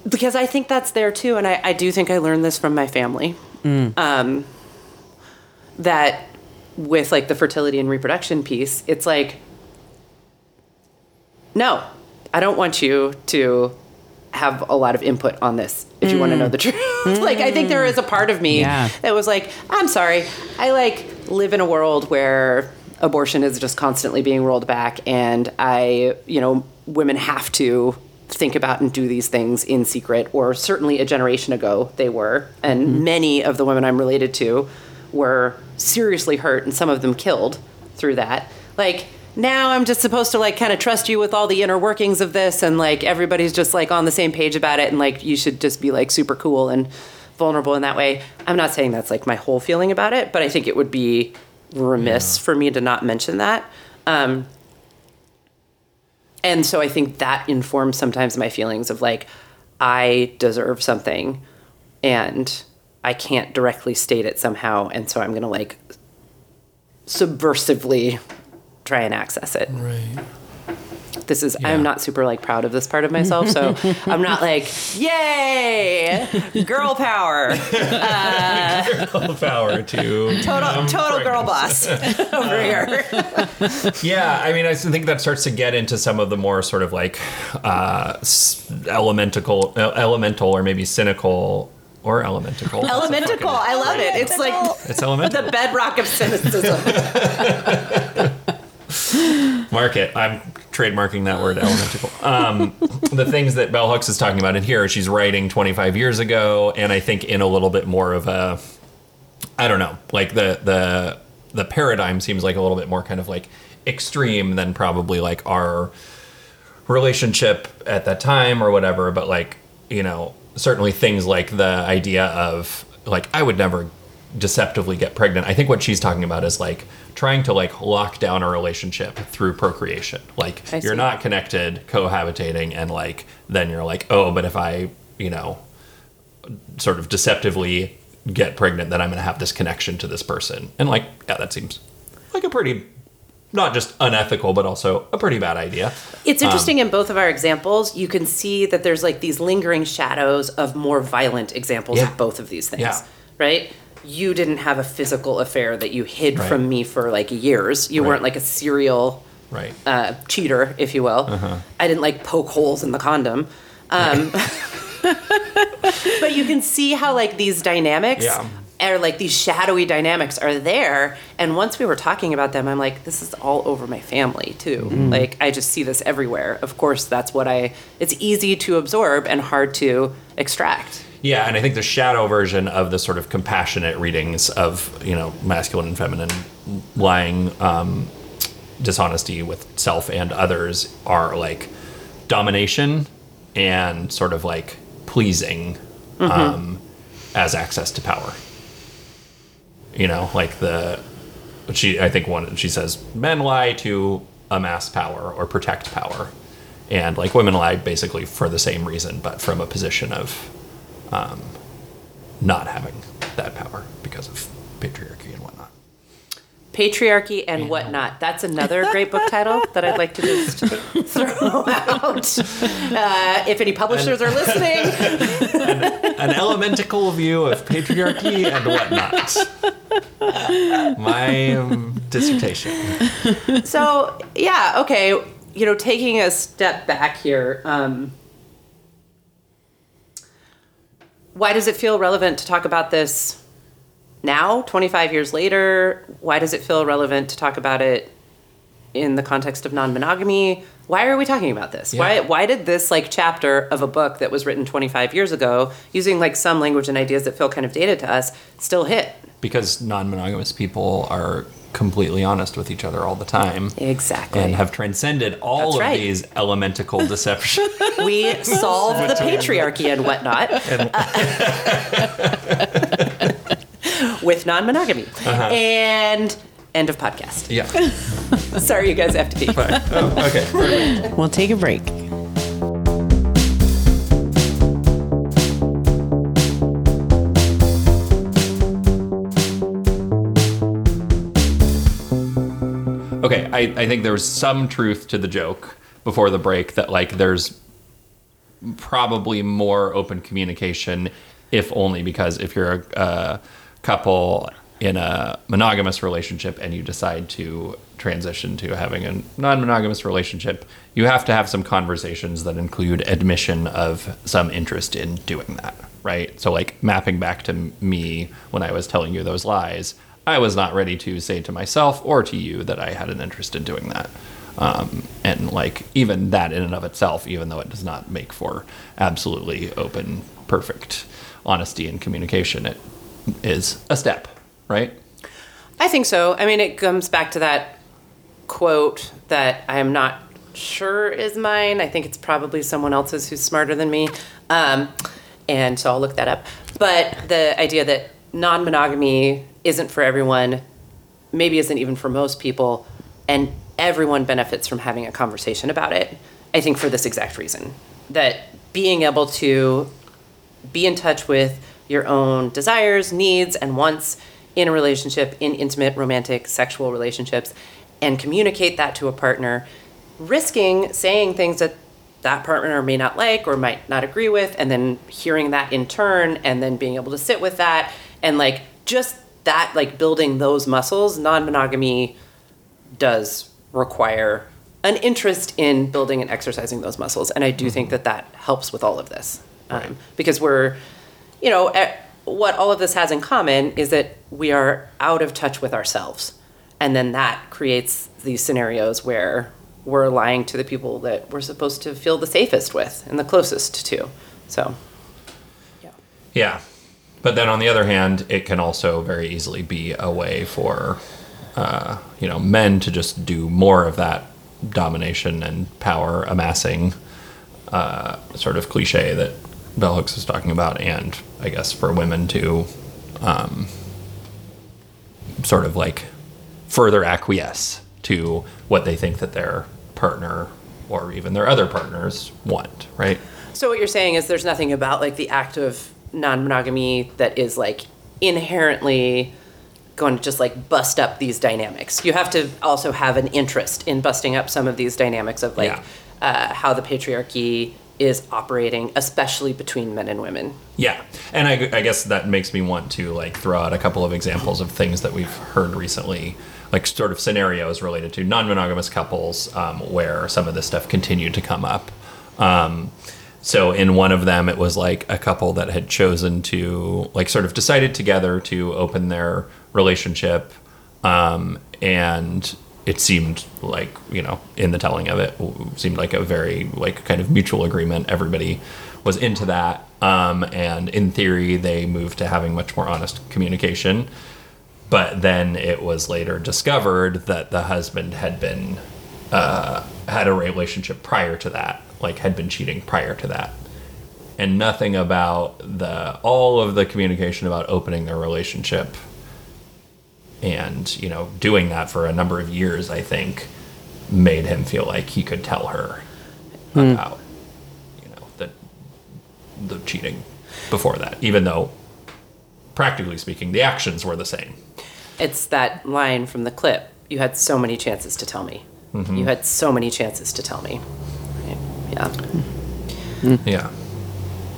because I think that's there too. And I, I do think I learned this from my family. Mm. Um, that... with like the fertility and reproduction piece, it's like, no, I don't want you to have a lot of input on this if mm. you want to know the truth. Mm. Like, I think there is a part of me yeah. that was like, I'm sorry. I like live in a world where abortion is just constantly being rolled back, and I, you know, women have to think about and do these things in secret, or certainly a generation ago they were. And mm-hmm. many of the women I'm related to were seriously hurt, and some of them killed through that. Like, now I'm just supposed to, like, kind of trust you with all the inner workings of this, and, like, everybody's just, like, on the same page about it, and, like, you should just be, like, super cool and vulnerable in that way. I'm not saying that's, like, my whole feeling about it, but I think it would be remiss yeah. for me to not mention that. Um, and so I think that informs sometimes my feelings of, like, I deserve something, and I can't directly state it somehow, and so I'm going to, like, subversively try and access it. Right. This is, yeah. I'm not super, like, proud of this part of myself, so I'm not like, yay, girl power. Uh, girl power, too. Total, um, total girl boss over uh, here. Yeah, I mean, I think that starts to get into some of the more sort of, like, uh, elemental, elemental or maybe cynical Or elementical. Elementical. I love it. It's like it's elemental. The bedrock of cynicism. Mark it. I'm trademarking that word, elementical. Um, the things that Bell Hooks is talking about in here, she's writing twenty-five years ago, and I think in a little bit more of a, I don't know, like the the the paradigm seems like a little bit more kind of like extreme than probably like our relationship at that time or whatever, but like, you know, certainly things like the idea of, like, I would never deceptively get pregnant. I think what she's talking about is, like, trying to, like, lock down a relationship through procreation. Like, you're not connected, cohabitating, and, like, then you're like, oh, but if I, you know, sort of deceptively get pregnant, then I'm going to have this connection to this person. And, like, yeah, that seems like a pretty... not just unethical, but also a pretty bad idea. It's interesting um, in both of our examples, you can see that there's like these lingering shadows of more violent examples yeah. of both of these things, yeah. right? You didn't have a physical affair that you hid right. from me for like years. You right. weren't like a serial right. uh, cheater, if you will. Uh-huh. I didn't like poke holes in the condom. Um, but you can see how like these dynamics... Yeah. Or like these shadowy dynamics are there, and once we were talking about them, I'm like, this is all over my family too. Mm. Like I just see this everywhere. Of course, that's what I. It's easy to absorb and hard to extract. Yeah, and I think the shadow version of the sort of compassionate readings of, you know, masculine and feminine lying, um, dishonesty with self and others are like domination and sort of like pleasing mm-hmm. um, as access to power. You know, like the, she, I think one, she says, men lie to amass power or protect power. And like women lie basically for the same reason, but from a position of um, not having that power because of patriarchy and whatnot. Patriarchy and yeah. whatnot. That's another great book title that I'd like to just throw out. Uh, if any publishers an, are listening. An, an elementical view of patriarchy and whatnot. My um, dissertation. So, yeah, okay. You know, taking a step back here. Um, why does it feel relevant to talk about this now, twenty-five years later, why does it feel relevant to talk about it in the context of non-monogamy? Why are we talking about this? Yeah. Why why did this like chapter of a book that was written twenty-five years ago, using like some language and ideas that feel kind of dated to us, still hit? Because non-monogamous people are completely honest with each other all the time. Exactly. And have transcended all That's of right. these elementical deceptions. We solve the patriarchy and whatnot. And uh, with non-monogamy. Uh-huh. And end of podcast. Yeah. Sorry, you guys have to pee. Fine. Oh, okay. We'll take a break. Okay, I, I think there was some truth to the joke before the break that, like, there's probably more open communication, if only because if you're a... Uh, couple in a monogamous relationship and you decide to transition to having a non-monogamous relationship, you have to have some conversations that include admission of some interest in doing that, right? So like mapping back to me when I was telling you those lies, I was not ready to say to myself or to you that I had an interest in doing that. Um, and like, even that in and of itself, even though it does not make for absolutely open, perfect honesty and communication, it is a step, right? I think so. I mean, it comes back to that quote that I am not sure is mine. I think it's probably someone else's who's smarter than me. Um, and so I'll look that up. But the idea that non-monogamy isn't for everyone, maybe isn't even for most people, and everyone benefits from having a conversation about it. I think for this exact reason, that being able to be in touch with your own desires, needs, and wants in a relationship, in intimate, romantic, sexual relationships, and communicate that to a partner, risking saying things that that partner may not like or might not agree with, and then hearing that in turn, and then being able to sit with that, and like just that, like building those muscles. Non-monogamy does require an interest in building and exercising those muscles, and I do mm-hmm. think that that helps with all of this, um, right. because we're, you know, what all of this has in common is that we are out of touch with ourselves, and then that creates these scenarios where we're lying to the people that we're supposed to feel the safest with and the closest to. So, yeah. Yeah. But then on the other hand, it can also very easily be a way for, uh, you know, men to just do more of that domination and power amassing uh, sort of cliche that Bell Hooks was talking about. And I guess for women to um, sort of like further acquiesce to what they think that their partner or even their other partners want, right? So what you're saying is there's nothing about like the act of non-monogamy that is like inherently going to just like bust up these dynamics. You have to also have an interest in busting up some of these dynamics of like yeah. uh, how the patriarchy is operating, especially between men and women. Yeah, and I, I guess that makes me want to like throw out a couple of examples of things that we've heard recently, like sort of scenarios related to non-monogamous couples um, where some of this stuff continued to come up. Um, so in one of them, it was like a couple that had chosen to, like sort of decided together to open their relationship. Um, and it seemed like, you know, in the telling of it, it seemed like a very like kind of mutual agreement. Everybody was into that. Um, and in theory, they moved to having much more honest communication. But then it was later discovered that the husband had been, uh, had a relationship prior to that, like had been cheating prior to that. And nothing about the, all of the communication about opening their relationship and, you know, doing that for a number of years, I think, made him feel like he could tell her mm. about, you know, the, the cheating before that, even though, practically speaking, the actions were the same. It's that line from the clip. You had so many chances to tell me. Mm-hmm. You had so many chances to tell me. Right? Yeah. Mm. Yeah.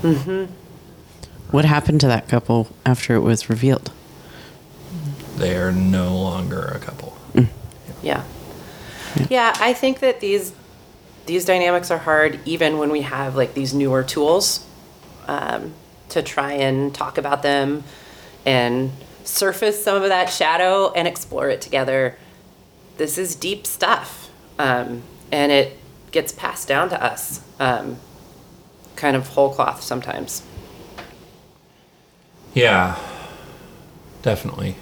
Mm-hmm. What happened to that couple after it was revealed? They are no longer a couple. Mm. Yeah. yeah. Yeah, I think that these these dynamics are hard even when we have like these newer tools um, to try and talk about them and surface some of that shadow and explore it together. This is deep stuff, um, and it gets passed down to us, um, kind of whole cloth sometimes. Yeah, definitely.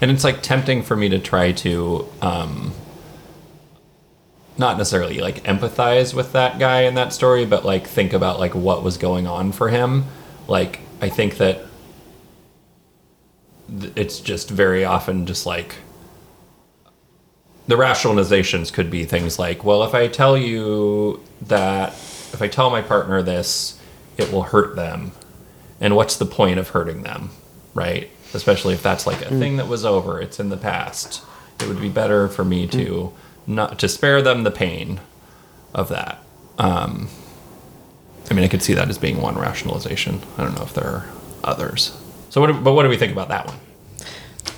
And it's like tempting for me to try to um, not necessarily like empathize with that guy in that story, but like think about like what was going on for him. Like, I think that it's just very often just like the rationalizations could be things like, well, if I tell you that, if I tell my partner this, it will hurt them. And what's the point of hurting them, right? Especially if that's like a mm. thing that was over, it's in the past. It would be better for me mm. to not to spare them the pain of that. Um, I mean, I could see that as being one rationalization. I don't know if there are others. So, what do, but what do we think about that one?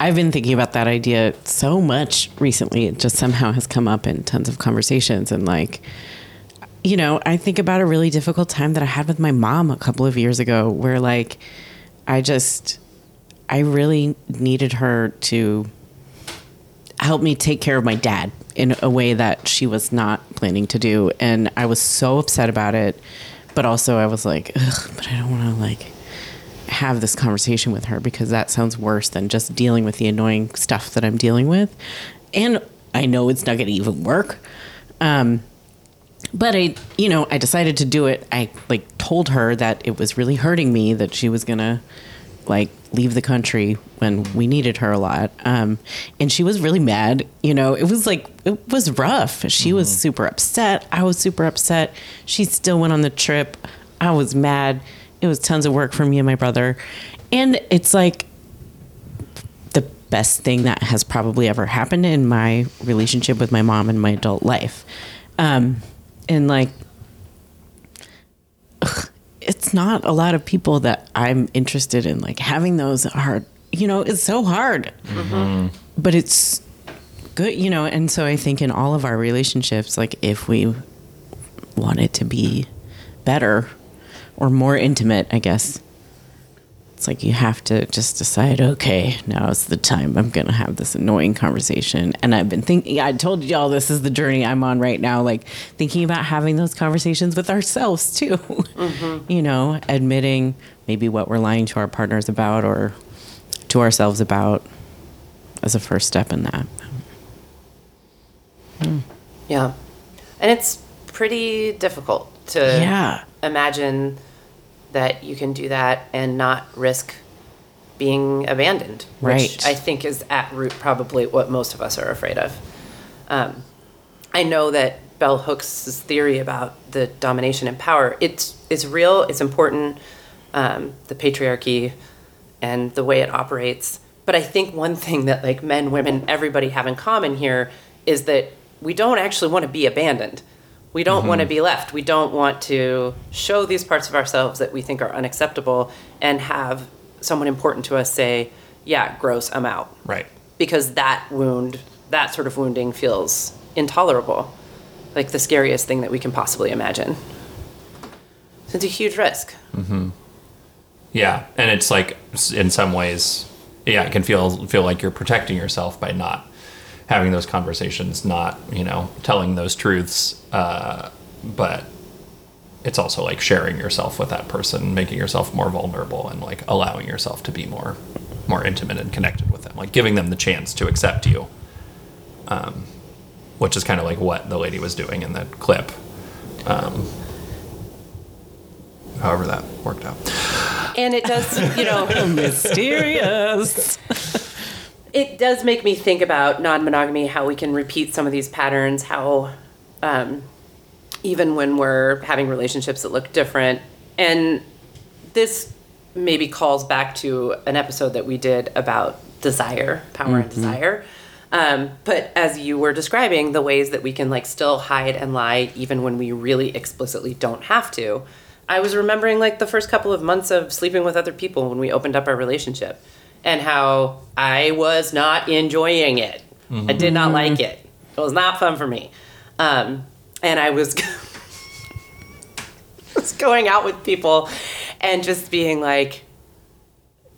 I've been thinking about that idea so much recently. It just somehow has come up in tons of conversations. And like, you know, I think about a really difficult time that I had with my mom a couple of years ago where like, I just, I really needed her to help me take care of my dad in a way that she was not planning to do. And I was so upset about it. But also I was like, ugh, but I don't want to like have this conversation with her because that sounds worse than just dealing with the annoying stuff that I'm dealing with. And I know it's not going to even work. Um, but I, you know, I decided to do it. I like told her that it was really hurting me that she was going to like leave the country when we needed her a lot. Um, and she was really mad, you know, it was like, it was rough. She mm-hmm. was super upset. I was super upset. She still went on the trip. I was mad. It was tons of work for me and my brother. And it's like the best thing that has probably ever happened in my relationship with my mom in my adult life. Um, and like, ugh, it's not a lot of people that I'm interested in, like having those hard, you know, it's so hard, mm-hmm. but it's good, you know? And so I think in all of our relationships, like if we want it to be better or more intimate, I guess it's like, you have to just decide, okay, now is the time I'm going to have this annoying conversation. And I've been thinking, I told y'all, this is the journey I'm on right now. Like thinking about having those conversations with ourselves too, mm-hmm. you know, admitting maybe what we're lying to our partners about or to ourselves about as a first step in that. Mm. Yeah. And it's pretty difficult to yeah. imagine that you can do that and not risk being abandoned, which right. I think is at root probably what most of us are afraid of. Um, I know that Bell Hooks' theory about the domination and power, it's, it's real, it's important, um, the patriarchy and the way it operates. But I think one thing that like men, women, everybody have in common here is that we don't actually want to be abandoned. We don't mm-hmm. want to be left. We don't want to show these parts of ourselves that we think are unacceptable and have someone important to us say, yeah, gross, I'm out. Right. Because that wound, that sort of wounding feels intolerable, like the scariest thing that we can possibly imagine. So it's a huge risk. Mm-hmm. Yeah. And it's like, in some ways, yeah, it can feel feel like you're protecting yourself by not having those conversations, not, you know, telling those truths. Uh, but it's also like sharing yourself with that person, making yourself more vulnerable and like allowing yourself to be more, more intimate and connected with them, like giving them the chance to accept you. Um, which is kind of like what the lady was doing in the clip. Um, however that worked out. And it does, you know, mysterious. It does make me think about non-monogamy, how we can repeat some of these patterns, how um, even when we're having relationships that look different. And this maybe calls back to an episode that we did about desire, power mm-hmm. and desire. Um, but as you were describing, the ways that we can like still hide and lie even when we really explicitly don't have to. I was remembering like the first couple of months of sleeping with other people when we opened up our relationship. And how I was not enjoying it. Mm-hmm. I did not like it. It was not fun for me. Um, and I was, was going out with people and just being like,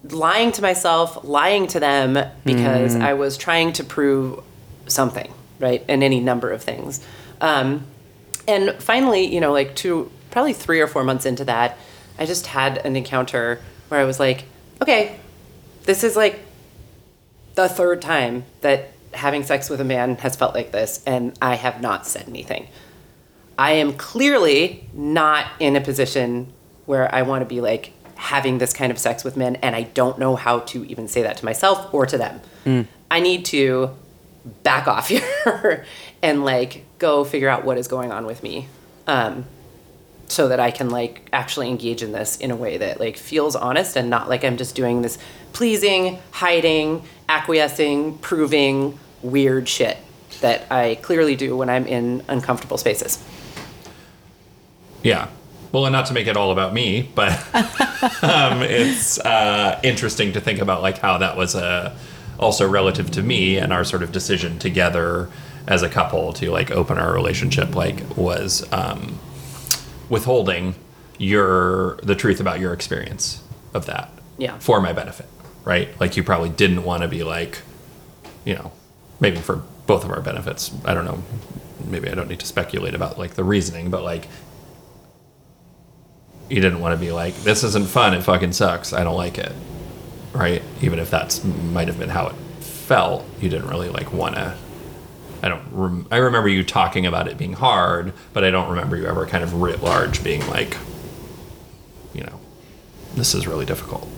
lying to myself, lying to them, because mm. I was trying to prove something, right? And any number of things. Um, and finally, you know, like two, probably three or four months into that, I just had an encounter where I was like, okay, this is like the third time that having sex with a man has felt like this, and I have not said anything. I am clearly not in a position where I want to be like having this kind of sex with men, and I don't know how to even say that to myself or to them. Mm. I need to back off here and like go figure out what is going on with me, um, so that I can like actually engage in this in a way that like feels honest and not like I'm just doing this pleasing, hiding, acquiescing, proving weird shit that I clearly do when I'm in uncomfortable spaces. Yeah. Well, and not to make it all about me, but um, it's uh, interesting to think about like how that was uh, also relative to me and our sort of decision together as a couple to like open our relationship, like was um, withholding your the truth about your experience of that. Yeah. For my benefit. right? Like you probably didn't want to be like, you know, maybe for both of our benefits, I don't know, maybe I don't need to speculate about like the reasoning, but like you didn't want to be like, this isn't fun, it fucking sucks, I don't like it, right? Even if that's might have been how it felt, you didn't really like want to. I don't. Rem- I remember you talking about it being hard, but I don't remember you ever kind of writ large being like, you know, this is really difficult.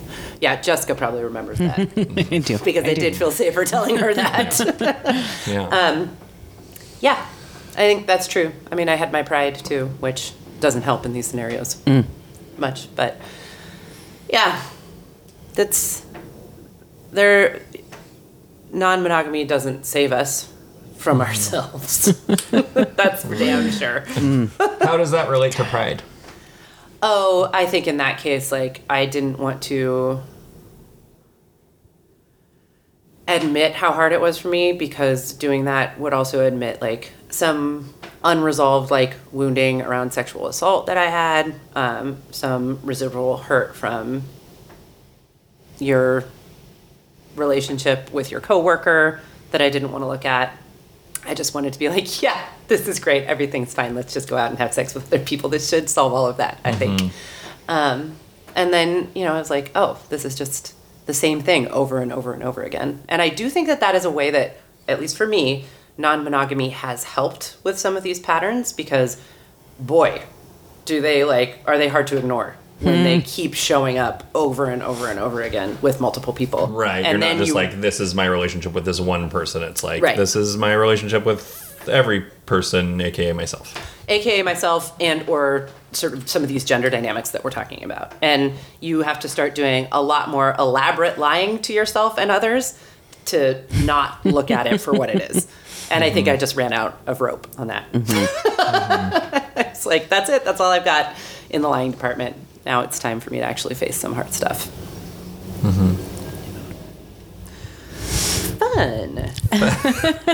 Yeah, Jessica probably remembers that. I do. Because I, I do. did feel safer telling her that. Yeah. Yeah. Um, yeah, I think that's true. I mean, I had my pride too, which doesn't help in these scenarios mm. much. But yeah, that's there. Non-monogamy doesn't save us from ourselves. That's for damn sure. Mm. How does that relate to pride? Oh, I think in that case, like, I didn't want to admit how hard it was for me, because doing that would also admit, like, some unresolved, like, wounding around sexual assault that I had, um, some residual hurt from your relationship with your coworker that I didn't want to look at. I just wanted to be like, yeah, this is great. Everything's fine. Let's just go out and have sex with other people. This should solve all of that, I mm-hmm. think. Um, and then, you know, I was like, oh, this is just the same thing over and over and over again. And I do think that that is a way that, at least for me, non-monogamy has helped with some of these patterns, because, boy, do they like, are they hard to ignore when mm. they keep showing up over and over and over again with multiple people. Right. And you're not just you, like, this is my relationship with this one person. It's like, right. This is my relationship with every person, a k a myself. A K A myself, and or sort of some of these gender dynamics that we're talking about. And you have to start doing a lot more elaborate lying to yourself and others to not look at it for what it is. And mm-hmm. I think I just ran out of rope on that. Mm-hmm. Mm-hmm. It's like, that's it. That's all I've got in the lying department. Now it's time for me to actually face some hard stuff. Mm-hmm. Fun.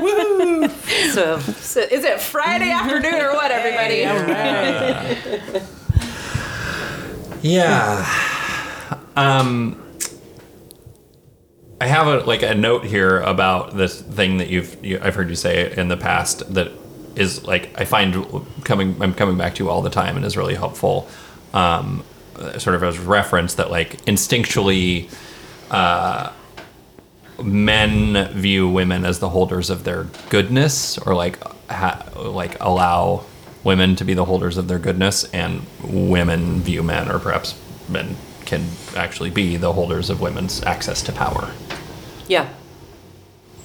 Woo! So, so, is it Friday afternoon or what, everybody? Hey, all right. Yeah. Um, I have a, like a note here about this thing that you've you, I've heard you say in the past that is like I find coming I'm coming back to you all the time and is really helpful. Um, sort of as reference that like instinctually uh, men view women as the holders of their goodness, or like ha- like allow women to be the holders of their goodness, and women view men, or perhaps men can actually be the holders of women's access to power. Yeah.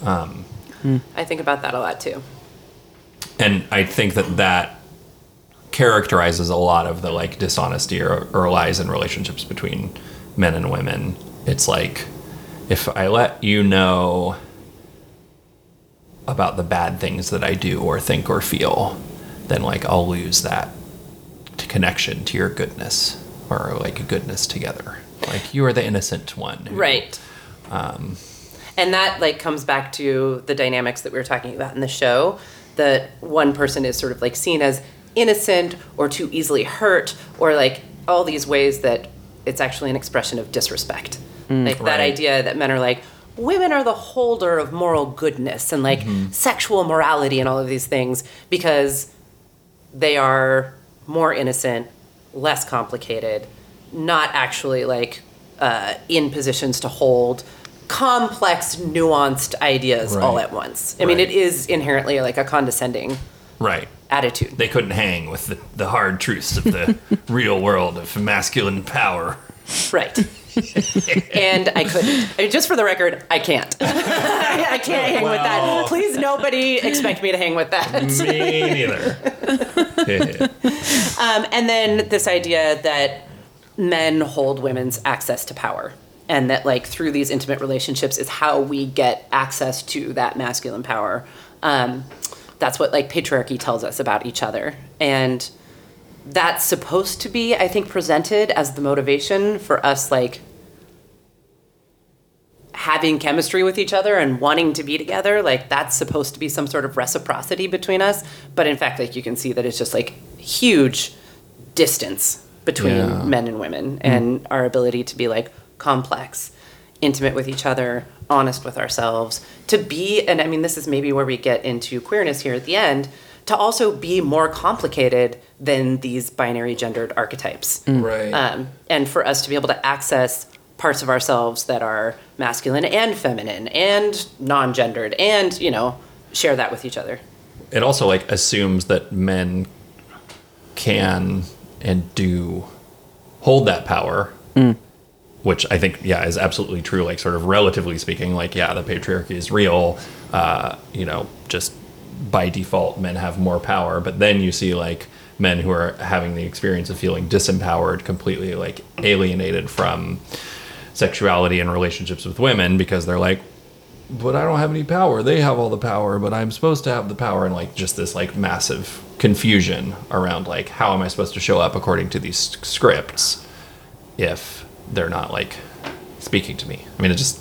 Um, hmm. I think about that a lot too. And I think that that characterizes a lot of the like dishonesty or, or lies in relationships between men and women. It's like, if I let you know about the bad things that I do or think or feel, then like I'll lose that to connection to your goodness, or like goodness together. Like you are the innocent one. Who, right. Um, and that like comes back to the dynamics that we were talking about in the show, that one person is sort of like seen as innocent or too easily hurt, or like all these ways that it's actually an expression of disrespect. Mm, like right. That idea that men are like, women are the holder of moral goodness and like mm-hmm. sexual morality and all of these things, because they are more innocent, less complicated, not actually like uh, in positions to hold complex, nuanced ideas right. all at once. I right. mean, it is inherently like a condescending right. attitude. They couldn't hang with the, the hard truths of the real world of masculine power. Right. And I couldn't. I mean, just for the record, I can't. I can't hang well, with that. Please, nobody expect me to hang with that. Me neither. um, and then this idea that men hold women's access to power, and that like through these intimate relationships is how we get access to that masculine power. Um, That's what like patriarchy tells us about each other. And that's supposed to be, I think, presented as the motivation for us like having chemistry with each other and wanting to be together. Like that's supposed to be some sort of reciprocity between us. But in fact, like you can see that it's just like huge distance between yeah. men and women, and mm. our ability to be like complex, intimate with each other, honest with ourselves, to be, and I mean, this is maybe where we get into queerness here at the end, to also be more complicated than these binary gendered archetypes. Right. Um, and for us to be able to access parts of ourselves that are masculine and feminine and non-gendered and, you know, share that with each other. It also, like, assumes that men can and do hold that power, mm. which I think, yeah, is absolutely true. Like, sort of relatively speaking, like, yeah, the patriarchy is real. Uh, you know, just by default, men have more power. But then you see, like, men who are having the experience of feeling disempowered, completely, like, alienated from sexuality and relationships with women because they're like, but I don't have any power. They have all the power, but I'm supposed to have the power. And, like, just this, like, massive confusion around, like, how am I supposed to show up according to these scripts if they're not, like, speaking to me? I mean, it just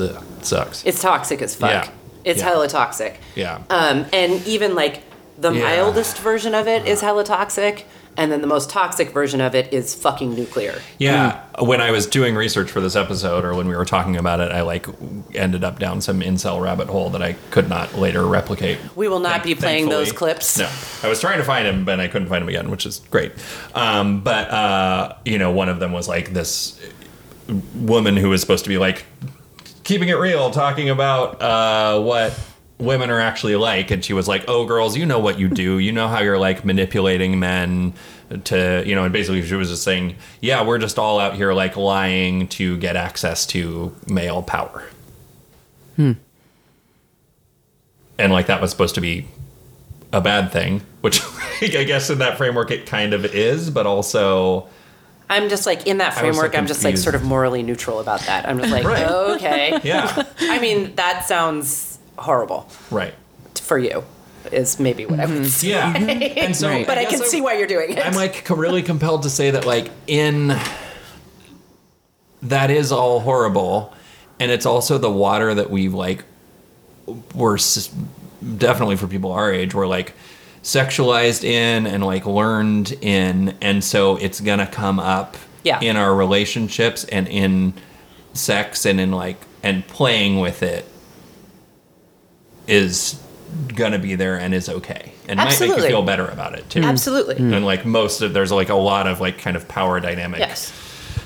ugh, it sucks. It's toxic as fuck. Yeah. It's yeah. hella toxic. Yeah. Um, and even, like, the yeah. mildest version of it yeah. is hella toxic. And then the most toxic version of it is fucking nuclear. Yeah. Mm. When I was doing research for this episode, or when we were talking about it, I like ended up down some incel rabbit hole that I could not later replicate. We will not th- be playing thankfully. those clips. No. I was trying to find him, but I couldn't find him again, which is great. Um, but, uh, you know, one of them was like this woman who was supposed to be like keeping it real, talking about uh, what women are actually like, and she was like, oh girls, you know what you do, you know how you're like manipulating men to, you know, and basically she was just saying, yeah, we're just all out here like lying to get access to male power. Hmm. And like that was supposed to be a bad thing, which like, I guess in that framework it kind of is, but also I'm just like, in that framework, so I'm just like sort of morally neutral about that. I'm just like, right. okay. Yeah. I mean, that sounds horrible, right? For you, is maybe what I would say. Yeah, and so, right. but I, I can I, see why you're doing it. I'm like really compelled to say that, like, in that is all horrible, and it's also the water that we've like, we're definitely for people our age, we're like sexualized in and like learned in, and so it's gonna come up yeah. in our relationships and in sex and in like and playing with it. Is gonna be there and is okay. And Absolutely. might make you feel better about it too. Absolutely. Mm. And like most of, there's like a lot of like kind of power dynamic yes.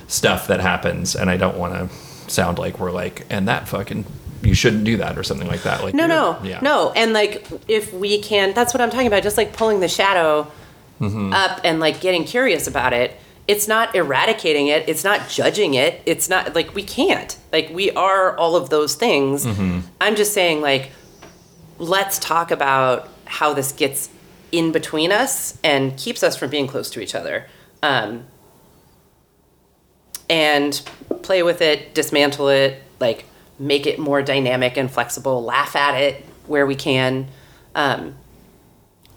stuff that happens, and I don't wanna sound like we're like, and that fucking, you shouldn't do that or something like that. Like No, no, yeah. no. And like if we can, that's what I'm talking about, just like pulling the shadow mm-hmm. up and like getting curious about it. It's not eradicating it. It's not judging it. It's not, like we can't. Like we are all of those things. Mm-hmm. I'm just saying like, let's talk about how this gets in between us and keeps us from being close to each other. Um, and play with it, dismantle it, like make it more dynamic and flexible, laugh at it where we can, um,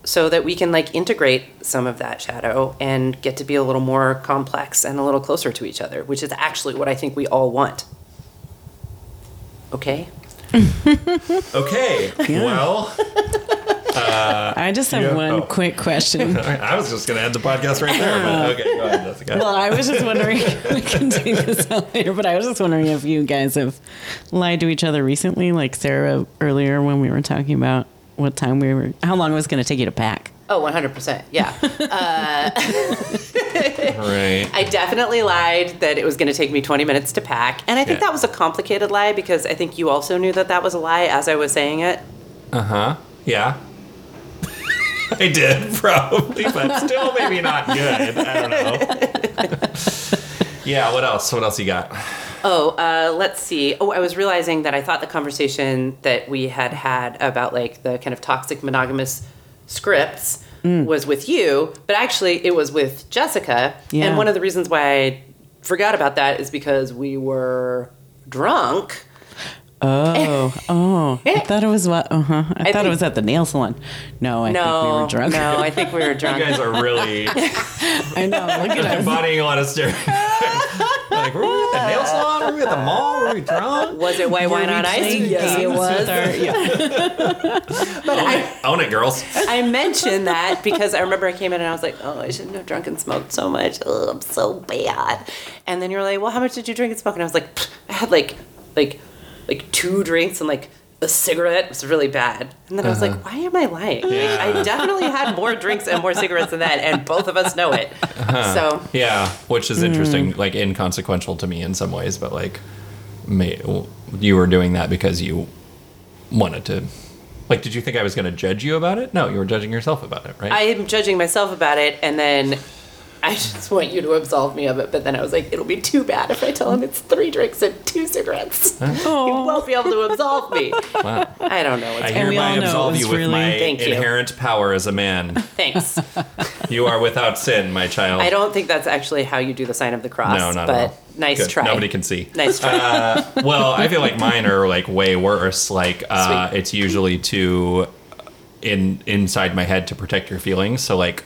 so that we can like integrate some of that shadow and get to be a little more complex and a little closer to each other, which is actually what I think we all want. Okay? Okay, yeah. well, uh, I just have you know, one oh. quick question. I was just going to end the podcast right there. But okay, go ahead, Jessica. Well, I was just wondering, we can take this out later, but I was just wondering if you guys have lied to each other recently, like Sarah earlier when we were talking about what time we were, how long it was going to take you to pack. Oh, one hundred percent. Yeah. Uh, right. I definitely lied that it was going to take me twenty minutes to pack. And I think yeah. that was a complicated lie because I think you also knew that that was a lie as I was saying it. Uh-huh. Yeah. I did, probably, but still maybe not good. I don't know. yeah, what else? What else you got? Oh, uh, let's see. Oh, I was realizing that I thought the conversation that we had had about, like, the kind of toxic monogamous scripts mm. was with you, but actually it was with Jessica. Yeah. And one of the reasons why I forgot about that is because we were drunk. Oh, oh! I thought it was what? Uh huh. I, I thought think, it was at the nail salon. No, I no, think we were drunk. No, I think we were drunk. You guys are really. I know. Look at us. Embodying a lot of stereotypes. like, were we at the nail salon? Were we at the mall? Were we drunk? Was it white wine on ice? Yes, it was. Yeah. But own, I, it. own it, girls. I mentioned that because I remember I came in and I was like, oh, I shouldn't have drunk and smoked so much. Oh, I'm so bad. And then you were like, well, how much did you drink and smoke? And I was like, I had like, like, like two drinks and like a cigarette. It was really bad. And then uh-huh. I was like, why am I lying? Yeah. Like, I definitely had more drinks and more cigarettes than that, and both of us know it. Uh-huh. So yeah, which is interesting, mm. like inconsequential to me in some ways, but like may, you were doing that because you wanted to. Like, did you think I was going to judge you about it? No, you were judging yourself about it, right? I am judging myself about it, and then I just want you to absolve me of it. But then I was like, it'll be too bad if I tell him it's three drinks and two cigarettes. Huh? He won't be able to absolve me. Wow. I don't know. What's I hereby absolve you with really... my Thank inherent you. Power as a man. Thanks. You are without sin, my child. I don't think that's actually how you do the sign of the cross. No, not but at all. Nice Good. Try. Nobody can see. Nice try. Uh, well, I feel like mine are like way worse. Like uh, it's usually to in inside my head to protect your feelings. So like.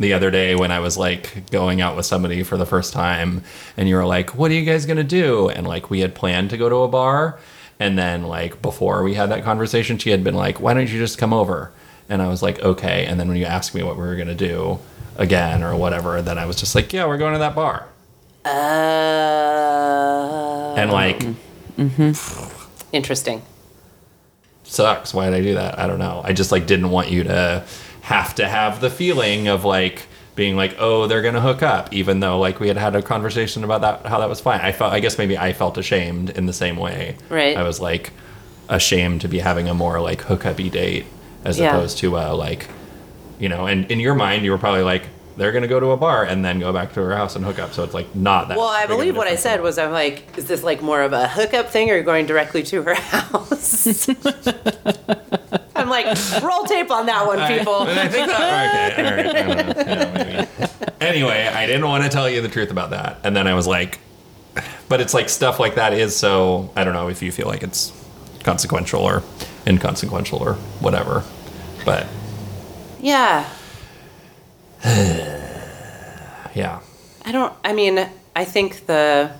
The other day when I was like going out with somebody for the first time and you were like, what are you guys going to do? And like we had planned to go to a bar. And then like before we had that conversation, she had been like, why don't you just come over? And I was like, okay. And then when you asked me what we were going to do again or whatever, then I was just like, yeah, we're going to that bar. Uh, and like. Mm-hmm. Interesting. Sucks. Why did I do that? I don't know. I just like didn't want you to. Have to have the feeling of like being like, oh, they're gonna hook up, even though like we had had a conversation about that, how that was fine. I felt, I guess maybe I felt ashamed in the same way. Right. I was like ashamed to be having a more like hookup-y date as yeah. opposed to uh, like, you know. And in your mind, you were probably like, they're gonna go to a bar and then go back to her house and hook up. So it's like not that. Well, I believe what I said was, I'm like, is this like more of a hookup thing, or you're going directly to her house? I'm like, roll tape on that one, people. I, I think that, okay, all right, I don't know, I don't know, maybe. Anyway, I didn't want to tell you the truth about that. And then I was like, but it's like stuff like that is so, I don't know if you feel like it's consequential or inconsequential or whatever. But. Yeah. Yeah. I don't, I mean, I think the...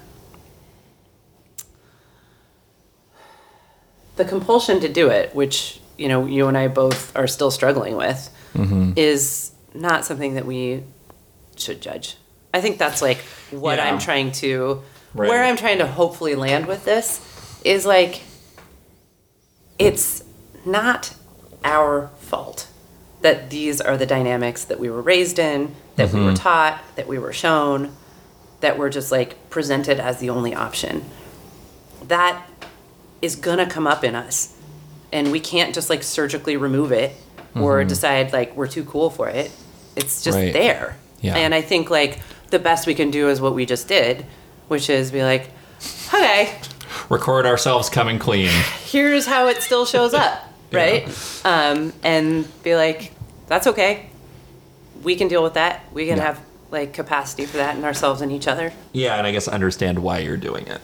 The compulsion to do it, which... you know, you and I both are still struggling with mm-hmm. is not something that we should judge. I think that's like what yeah. I'm trying to, right. where I'm trying to hopefully land with this is like, it's not our fault that these are the dynamics that we were raised in, that mm-hmm. we were taught, that we were shown, that were just like presented as the only option. That is gonna come up in us. And we can't just, like, surgically remove it or mm-hmm. decide, like, we're too cool for it. It's just right. there. Yeah. And I think, like, the best we can do is what we just did, which is be like, okay. Record ourselves coming clean. Here's how it still shows up, right? Yeah. Um, and be like, that's okay. We can deal with that. We can yeah. have, like, capacity for that in ourselves and each other. Yeah, and I guess understand why you're doing it.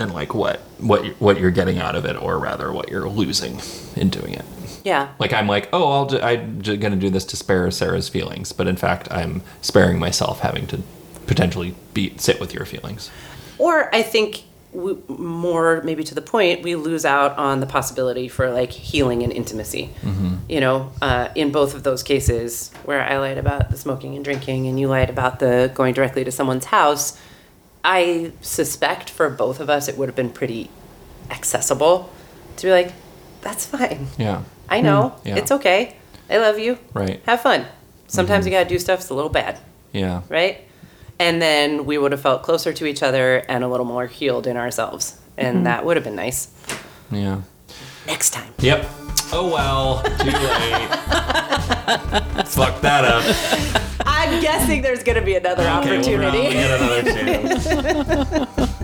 And like what what what you're getting out of it, or rather what you're losing in doing it. Yeah. Like I'm like, oh, I'll do, I'm just gonna do this to spare Sarah's feelings, but in fact, I'm sparing myself having to potentially be sit with your feelings. Or I think we, more maybe to the point, we lose out on the possibility for like healing and intimacy. Mm-hmm. You know, uh, in both of those cases, where I lied about the smoking and drinking, and you lied about the going directly to someone's house. I suspect for both of us it would have been pretty accessible to be like, that's fine. Yeah. I know. Yeah. It's okay. I love you. Right. Have fun. Sometimes mm-hmm. you got to do stuff that's a little bad. Yeah. Right? And then we would have felt closer to each other and a little more healed in ourselves. And mm-hmm. that would have been nice. Yeah. Next time. Yep. Oh, well. Too late. Fuck that up. I'm guessing there's going to be another okay, opportunity. We'll get another chance.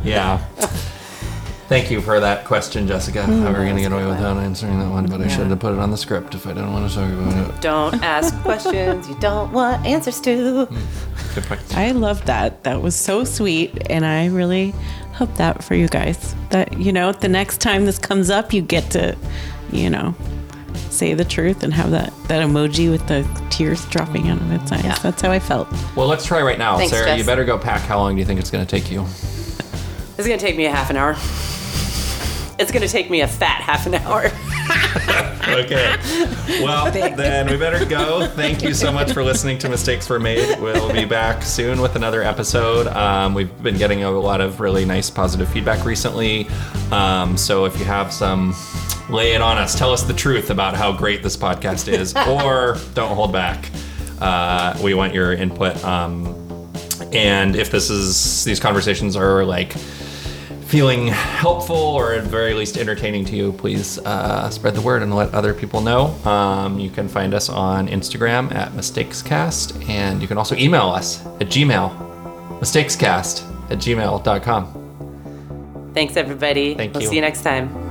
Yeah. Thank you for that question, Jessica. Mm, I were going to get away good. without answering that one, but yeah. I should have put it on the script if I didn't want to talk about it. Don't ask questions you don't want answers to. Good point. I loved that. That was so sweet, and I really hope that for you guys. That, you know, the next time this comes up, you get to, you know... say the truth and have that, that emoji with the tears dropping out of its eyes. Yeah. That's how I felt. Well, let's try right now. Thanks, Sarah, Jess. You better go pack. How long do you think it's going to take you? This is going to take me a half an hour. It's going to take me a fat half an hour. Okay. Well, Thanks. Then we better go. Thank you so much for listening to Mistakes Were Made. We'll be back soon with another episode. Um, we've been getting a lot of really nice positive feedback recently. Um, so if you have some, lay it on us. Tell us the truth about how great this podcast is, or don't hold back. Uh, we want your input. Um, and if this is, these conversations are like, feeling helpful or at very least entertaining to you, please uh, spread the word and let other people know. Um, you can find us on Instagram at mistakescast, and you can also email us at Gmail, mistakescast at gmail dot com. Thanks, everybody. Thank we'll you. See you next time.